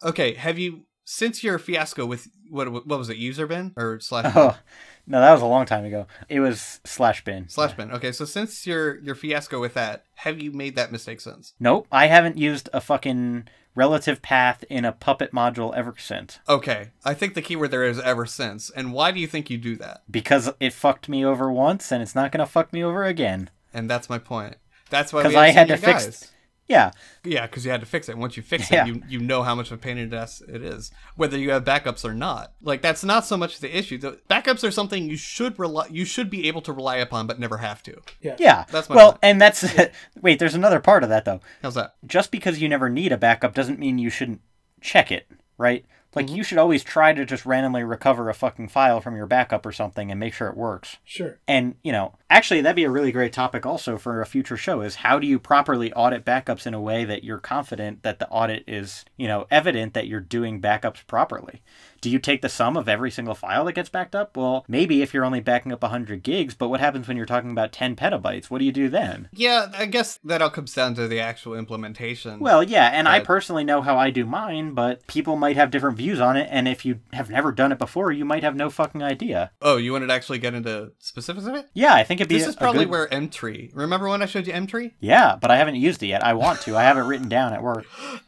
Okay, have you... Since your fiasco with... What was it? Userbin? Or /bin? Oh, no, that was a long time ago. It was /bin. /bin. Okay, so since your fiasco with that, have you made that mistake since? Nope. I haven't used a fucking relative path in a Puppet module ever since. Okay. I think the keyword there is ever since. And why do you think you do that? Because it fucked me over once, and it's not going to fuck me over again. And that's my point. That's why we had to fix... Guys. Yeah. Yeah, because you had to fix it. Once you fix it, you know how much of a pain in the ass it is, whether you have backups or not. Like, that's not so much the issue. The backups are something you should be able to rely upon, but never have to. Yeah. Yeah. That's my point. And that's... Wait, there's another part of that, though. How's that? Just because you never need a backup doesn't mean you shouldn't check it, right? Like, you should always try to just randomly recover a fucking file from your backup or something and make sure it works. Sure. And, actually, that'd be a really great topic also for a future show is how do you properly audit backups in a way that you're confident that the audit is, evident that you're doing backups properly? Do you take the sum of every single file that gets backed up? Well, maybe if you're only backing up 100 gigs, but what happens when you're talking about 10 petabytes? What do you do then? Yeah, I guess that all comes down to the actual implementation. Well, yeah, and I personally know how I do mine, but people might have different views on it, and if you have never done it before, you might have no fucking idea. Oh, you wanted to actually get into specifics of it? Yeah, I think it'd be This is probably where mtree. Remember when I showed you mtree? Yeah, but I haven't used it yet. I want to. I have it written down at work.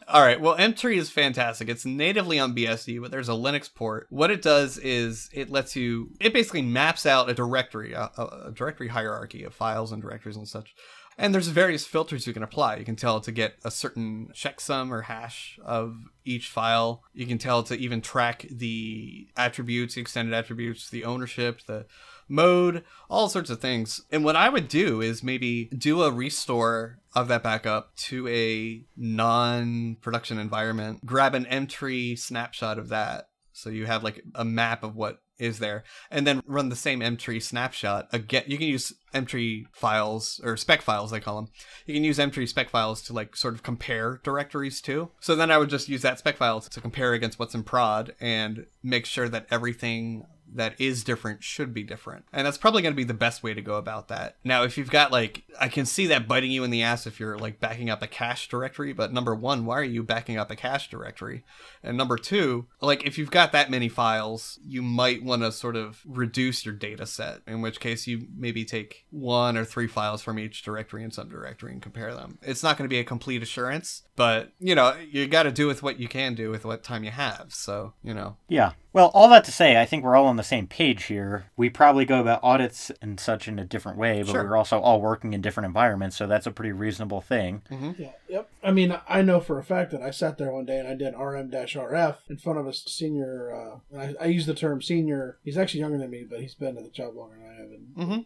All right, well, mtree is fantastic. It's natively on BSD, but there's a Linux port. What it does is it lets you, it basically maps out a directory, a directory hierarchy of files and directories and such. And there's various filters you can apply. You can tell to get a certain checksum or hash of each file. You can tell to even track the attributes, extended attributes, the ownership, the mode, all sorts of things. And what I would do is maybe do a restore of that backup to a non-production environment, grab an mtree snapshot of that. So you have like a map of what is there, and then run the same mtree snapshot again. You can use mtree files or spec files, they call them. You can use mtree spec files to like sort of compare directories too. So then I would just use that spec file to compare against what's in prod and make sure that everything that is different should be different. And that's probably going to be the best way to go about that. Now, if you've got like, I can see that biting you in the ass if you're like backing up a cache directory, but number one, why are you backing up a cache directory? And number two, like if you've got that many files, you might want to sort of reduce your data set, in which case you maybe take 1 or 3 files from each directory and subdirectory and compare them. It's not going to be a complete assurance, but you know, you got to do with what you can do with what time you have. So, you know. Yeah. Well, all that to say, I think we're all on the same page here. We probably go about audits and such in a different way, but sure, we're also all working in different environments, so that's a pretty reasonable thing. Mm-hmm. Yeah, yep. I mean, I know for a fact that I sat there one day and I did RM-RF in front of a senior, I use the term senior, he's actually younger than me, but he's been at the job longer than I have. And mm-hmm.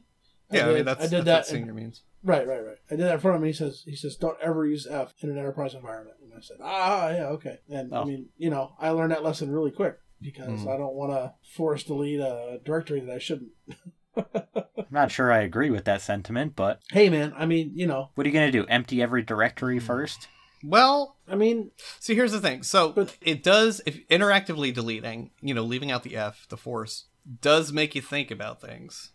Yeah, I mean, that's what senior means. Right. I did that in front of him, and he says, don't ever use F in an enterprise environment. And I said, yeah, okay. And I mean, you know, I learned that lesson really quick, because I don't want to force delete a directory that I shouldn't. I'm not sure I agree with that sentiment, but... Hey, man, I mean, you know... What are you going to do, empty every directory first? Well... I mean, see, here's the thing. So it does, if interactively deleting, you know, leaving out the F, the force, does make you think about things.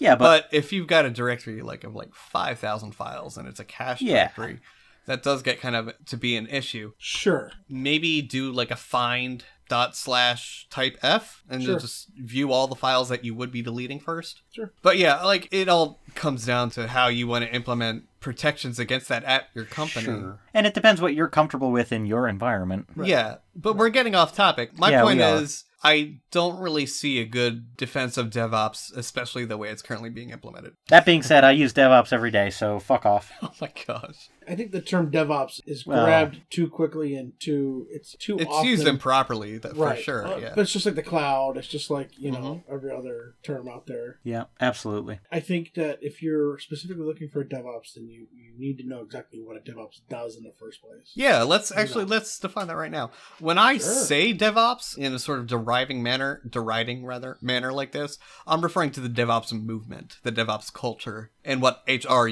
Yeah, but if you've got a directory like of like 5,000 files and it's a cache directory, that does get kind of to be an issue. Sure. Maybe do like a find ./type F and then just view all the files that you would be deleting first. Sure. But yeah, like it all comes down to how you want to implement protections against that at your company. Sure. And it depends what you're comfortable with in your environment. Right. Yeah, but we're getting off topic. My point is, I don't really see a good defense of DevOps, especially the way it's currently being implemented. That being said, I use DevOps every day, so fuck off. Oh my gosh. I think the term DevOps is grabbed too quickly and it's often used improperly, for sure. But it's just like the cloud. It's just like, you know, every other term out there. Yeah, absolutely. I think that if you're specifically looking for a DevOps, then you need to know exactly what a DevOps does in the first place. Yeah, let's define that right now. When I say DevOps in a sort of deriding manner like this, I'm referring to the DevOps movement, the DevOps culture, and what HR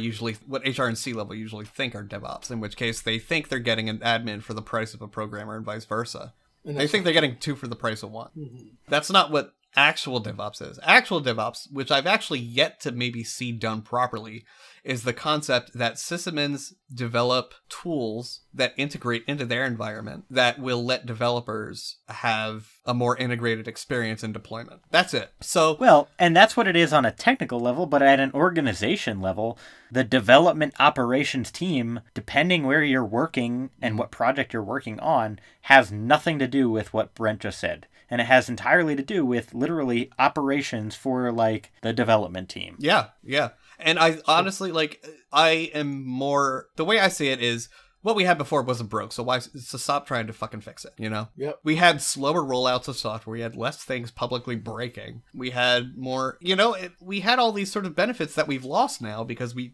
and C-level usually think are DevOps, in which case they think they're getting an admin for the price of a programmer and vice versa. And they think they're getting 2 for the price of 1. Mm-hmm. That's not what actual DevOps is. Actual DevOps, which I've actually yet to maybe see done properly, is the concept that sysadmins develop tools that integrate into their environment that will let developers have a more integrated experience in deployment. That's it. So, well, and that's what it is on a technical level, but at an organization level, the development operations team, depending where you're working and what project you're working on, has nothing to do with what Brent just said. And it has entirely to do with literally operations for like the development team. Yeah, yeah. And I honestly, like, I am more, the way I see it is, what we had before wasn't broke, so stop trying to fucking fix it, you know? Yep. We had slower rollouts of software, we had less things publicly breaking, we had more, you know, we had all these sort of benefits that we've lost now because we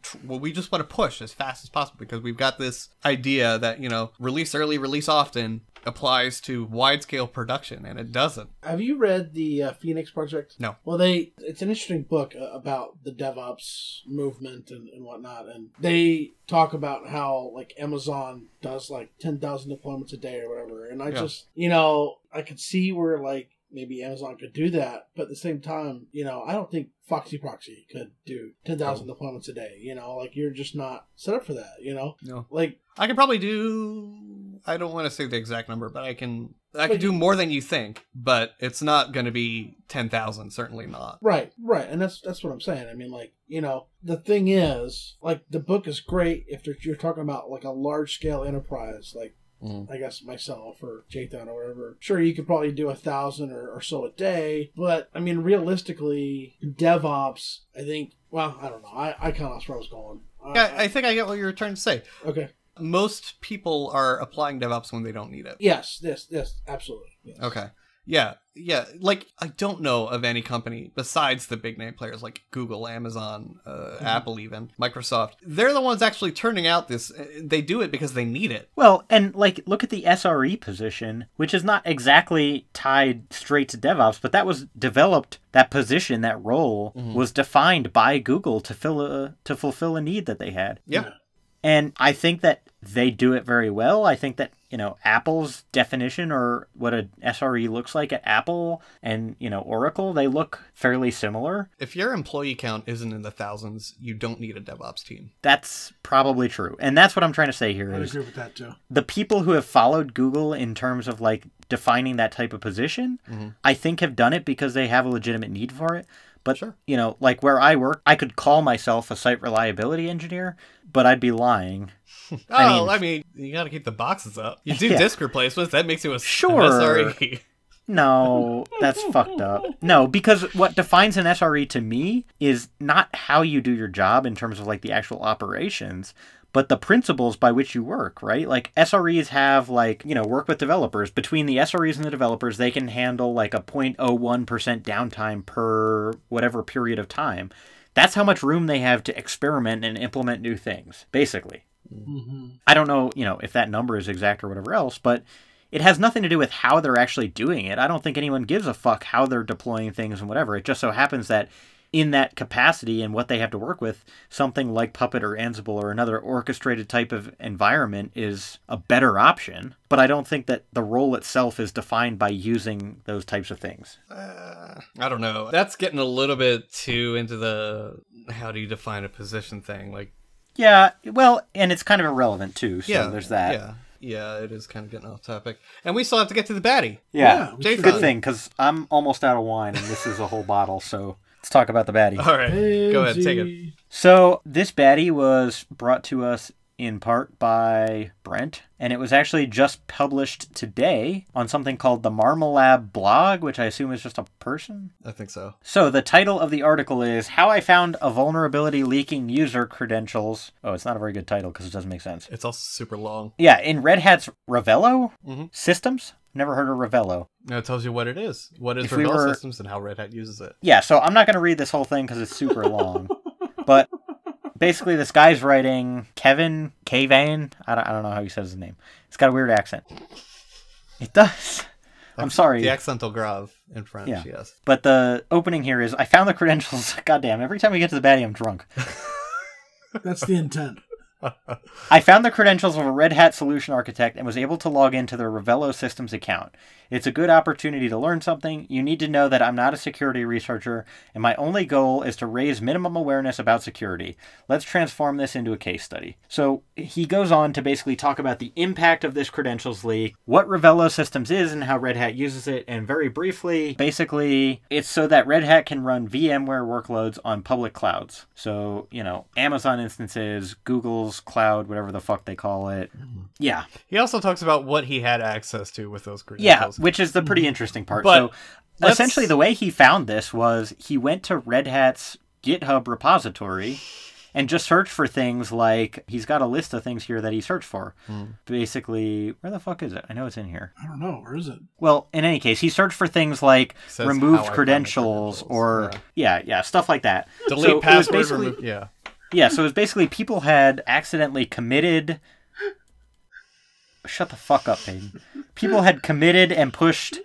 just want to push as fast as possible because we've got this idea that, you know, release early, release often applies to wide-scale production, and it doesn't. Have you read the Phoenix Project? No. Well, it's an interesting book about the DevOps movement and whatnot, and they talk about how, like, Amazon does, like, 10,000 deployments a day or whatever, and I just, you know, I could see where, like, maybe Amazon could do that, but at the same time, you know, I don't think Foxy Proxy could do 10,000 deployments a day, you know? Like, you're just not set up for that, you know? No. Like, I could probably do, I don't want to say the exact number, but I could do more than you think, but it's not going to be 10,000, certainly not. Right. And that's what I'm saying. I mean, like, you know, the thing is, like, the book is great if you're talking about, like, a large-scale enterprise, like, I guess myself or Jathan or whatever. Sure, you could probably do 1,000 or so a day, but I mean, realistically, DevOps, I think, well, I don't know. I kind of lost where I was going. I think I get what you were trying to say. Okay. Most people are applying DevOps when they don't need it. Yes, absolutely. Yes. Okay. Yeah. Like, I don't know of any company besides the big name players like Google, Amazon, Apple, even Microsoft. They're the ones actually turning out this. They do it because they need it. Well, and like, look at the SRE position, which is not exactly tied straight to DevOps, but that was developed. That position, that role was defined by Google to fulfill a need that they had. Yeah. And I think that they do it very well. I think that you know, Apple's definition or what an SRE looks like at Apple and, you know, Oracle, they look fairly similar. If your employee count isn't in the thousands, you don't need a DevOps team. That's probably true. And that's what I'm trying to say here. I agree with that too. The people who have followed Google in terms of like defining that type of position, mm-hmm. I think have done it because they have a legitimate need for it. But, sure. You know, like where I work, I could call myself a site reliability engineer, but I'd be lying. Oh, I mean, you got to keep the boxes up. You do disk replacements. That makes you a SRE. No, that's fucked up. No, because what defines an SRE to me is not how you do your job in terms of like the actual operations, but the principles by which you work, right? Like SREs have like, you know, work with developers. Between the SREs and the developers, they can handle like a 0.01% downtime per whatever period of time. That's how much room they have to experiment and implement new things, basically. Mm-hmm. I don't know, you know, if that number is exact or whatever else, but it has nothing to do with how they're actually doing it. I don't think anyone gives a fuck how they're deploying things and whatever. It just so happens that in that capacity and what they have to work with, something like Puppet or Ansible or another orchestrated type of environment is a better option. But I don't think that the role itself is defined by using those types of things. I don't know. That's getting a little bit too into the how do you define a position thing. Like, yeah, well, and it's kind of irrelevant too. So there's that. Yeah, it is kind of getting off topic. And we still have to get to the baddie. Yeah good thing, because I'm almost out of wine and this is a whole bottle, so... Let's talk about the baddie. All right, go ahead, take it. So this baddie was brought to us in part by Brent, and it was actually just published today on something called the Marmalab blog, which I assume is just a person? I think so. So the title of the article is How I Found a Vulnerability Leaking User Credentials. Oh, it's not a very good title because it doesn't make sense. It's also super long. Yeah, in Red Hat's Revello systems. Never heard of Revello. No, it tells you what it is. What is Revello systems and how Red Hat uses it. Yeah, so I'm not going to read this whole thing because it's super long. But basically this guy's writing Kevin Kavane. I don't know how he says his name. It's got a weird accent. It does. I'm sorry. The accental grave in French, yes. But the opening here is, I found the credentials. Goddamn, every time we get to the baddie, I'm drunk. That's the intent. I found the credentials of a Red Hat solution architect and was able to log into their Revello Systems account. It's a good opportunity to learn something. You need to know that I'm not a security researcher, and my only goal is to raise minimum awareness about security. Let's transform this into a case study. So he goes on to basically talk about the impact of this credentials leak, what Revello Systems is and how Red Hat uses it, and very briefly, basically, it's so that Red Hat can run VMware workloads on public clouds. So, you know, Amazon instances, Google's cloud, whatever the fuck they call it. Yeah. He also talks about what he had access to with those credentials. Yeah, which is the pretty interesting part. But so essentially the way he found this was he went to Red Hat's GitHub repository and just searched for things like, he's got a list of things here that he searched for. Basically, where the fuck is it? I know it's in here. I don't know. Where is it? Well, in any case, he searched for things like removed credentials or stuff like that. Delete password, remove. Yeah. Yeah, so it was basically people had accidentally committed... Shut the fuck up, Peyton. People had committed and pushed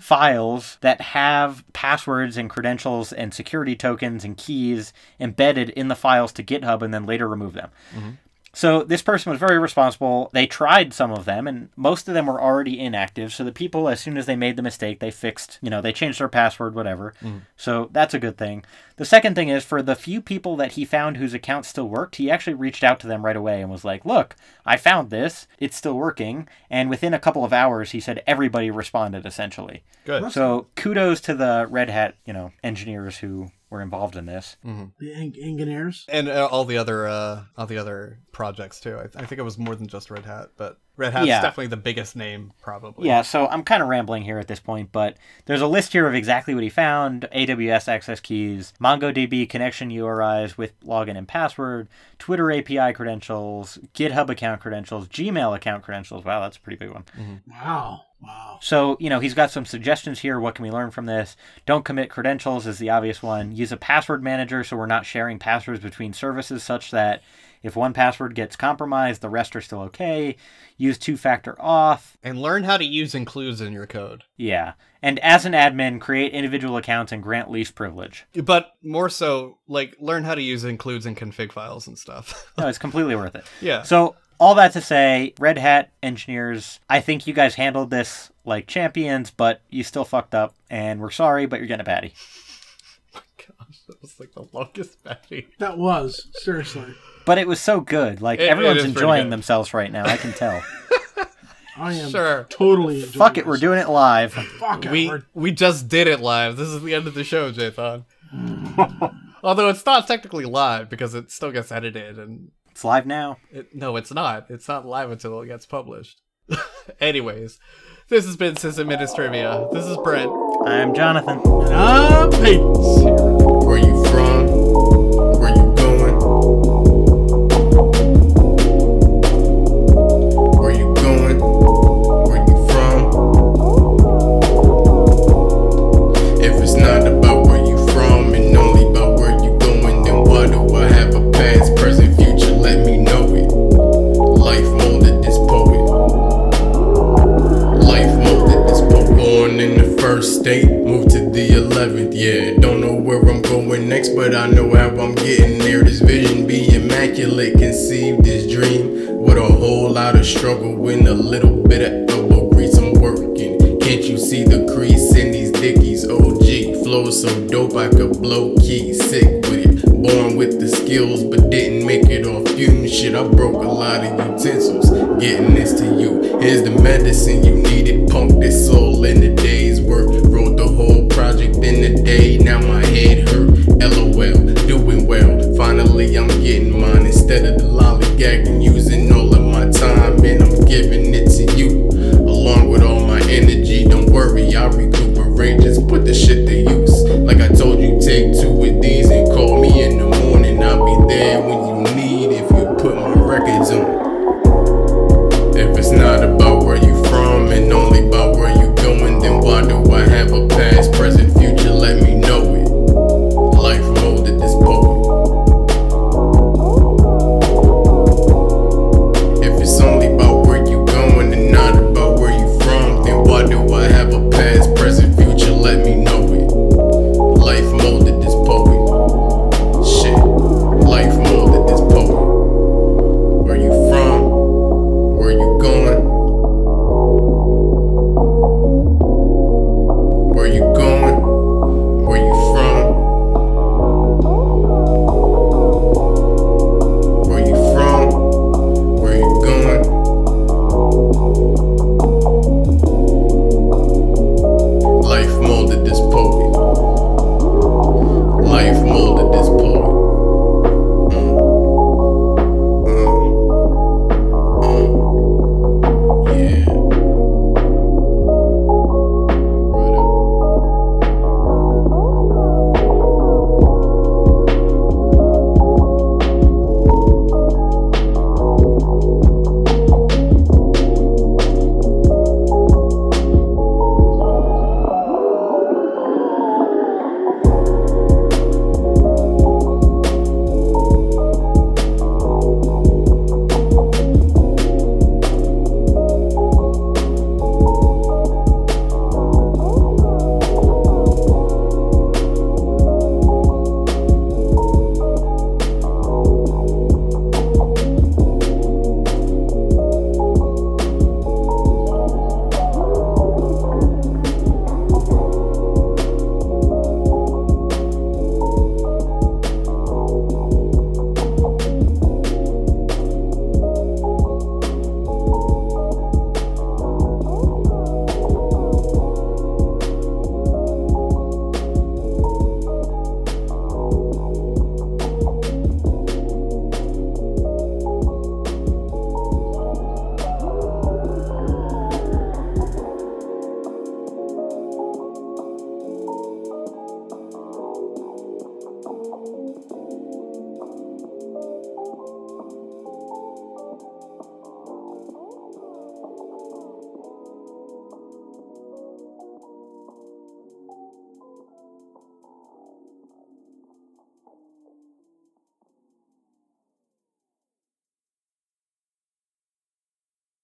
files that have passwords and credentials and security tokens and keys embedded in the files to GitHub and then later remove them. Mm-hmm. So this person was very responsible. They tried some of them, and most of them were already inactive. So the people, as soon as they made the mistake, they fixed, you know, they changed their password, whatever. So that's a good thing. The second thing is, for the few people that he found whose accounts still worked, he actually reached out to them right away and was like, look, I found this. It's still working. And within a couple of hours, he said everybody responded, essentially. Good. So kudos to the Red Hat, you know, engineers who... were involved in this. The engineers and all the other projects too. I think it was more than just Red Hat, but Red Hat's definitely the biggest name, probably. Yeah. So I'm kind of rambling here at this point, but there's a list here of exactly what he found: AWS access keys, MongoDB connection URIs with login and password, Twitter API credentials, GitHub account credentials, Gmail account credentials. Wow, that's a pretty big one. Wow. So, you know, he's got some suggestions here. What can we learn from this? Don't commit credentials is the obvious one. Use a password manager so we're not sharing passwords between services such that if one password gets compromised, the rest are still okay. Use two-factor auth. And learn how to use includes in your code. Yeah. And as an admin, create individual accounts and grant least privilege. But more so, like, learn how to use includes and config files and stuff. No, it's completely worth it. Yeah. So... All that to say, Red Hat engineers, I think you guys handled this like champions, but you still fucked up, and we're sorry, but you're getting a patty. Oh my gosh, that was like the longest patty. That was, seriously. But it was so good. Like, everyone's enjoying themselves right now, I can tell. I am totally enjoying Fuck it, we're doing it live. Fuck it. We just did it live. This is the end of the show, Jathan. Although it's not technically live, because it still gets edited and... It's live now. No, it's not. It's not live until it gets published. Anyways, this has been Sysadministrivia. This is Brent. I'm Jonathan. And I'm Peyton. Where you from? Where you going? Where you going? Where you from? If it's not about where you from and only about where you going, then why do I have a past, present, future? Let me know it. Life molded this poet. Life molded this poet. Born in the first state, moved to the 11th. Yeah, don't know where I'm going next, but I know how I'm getting there. This vision be immaculate, conceived this dream with a whole lot of struggle and a little bit of elbow grease. I'm working. Can't you see the crease in these dickies? OG flow so dope I could blow key sick with it. Born with the skills, but didn't make it off fume shit. I broke a lot of utensils, getting this to you. Here's the medicine you needed, punk this soul in a day's work. Wrote the whole project in a day, now my head hurt. LOL.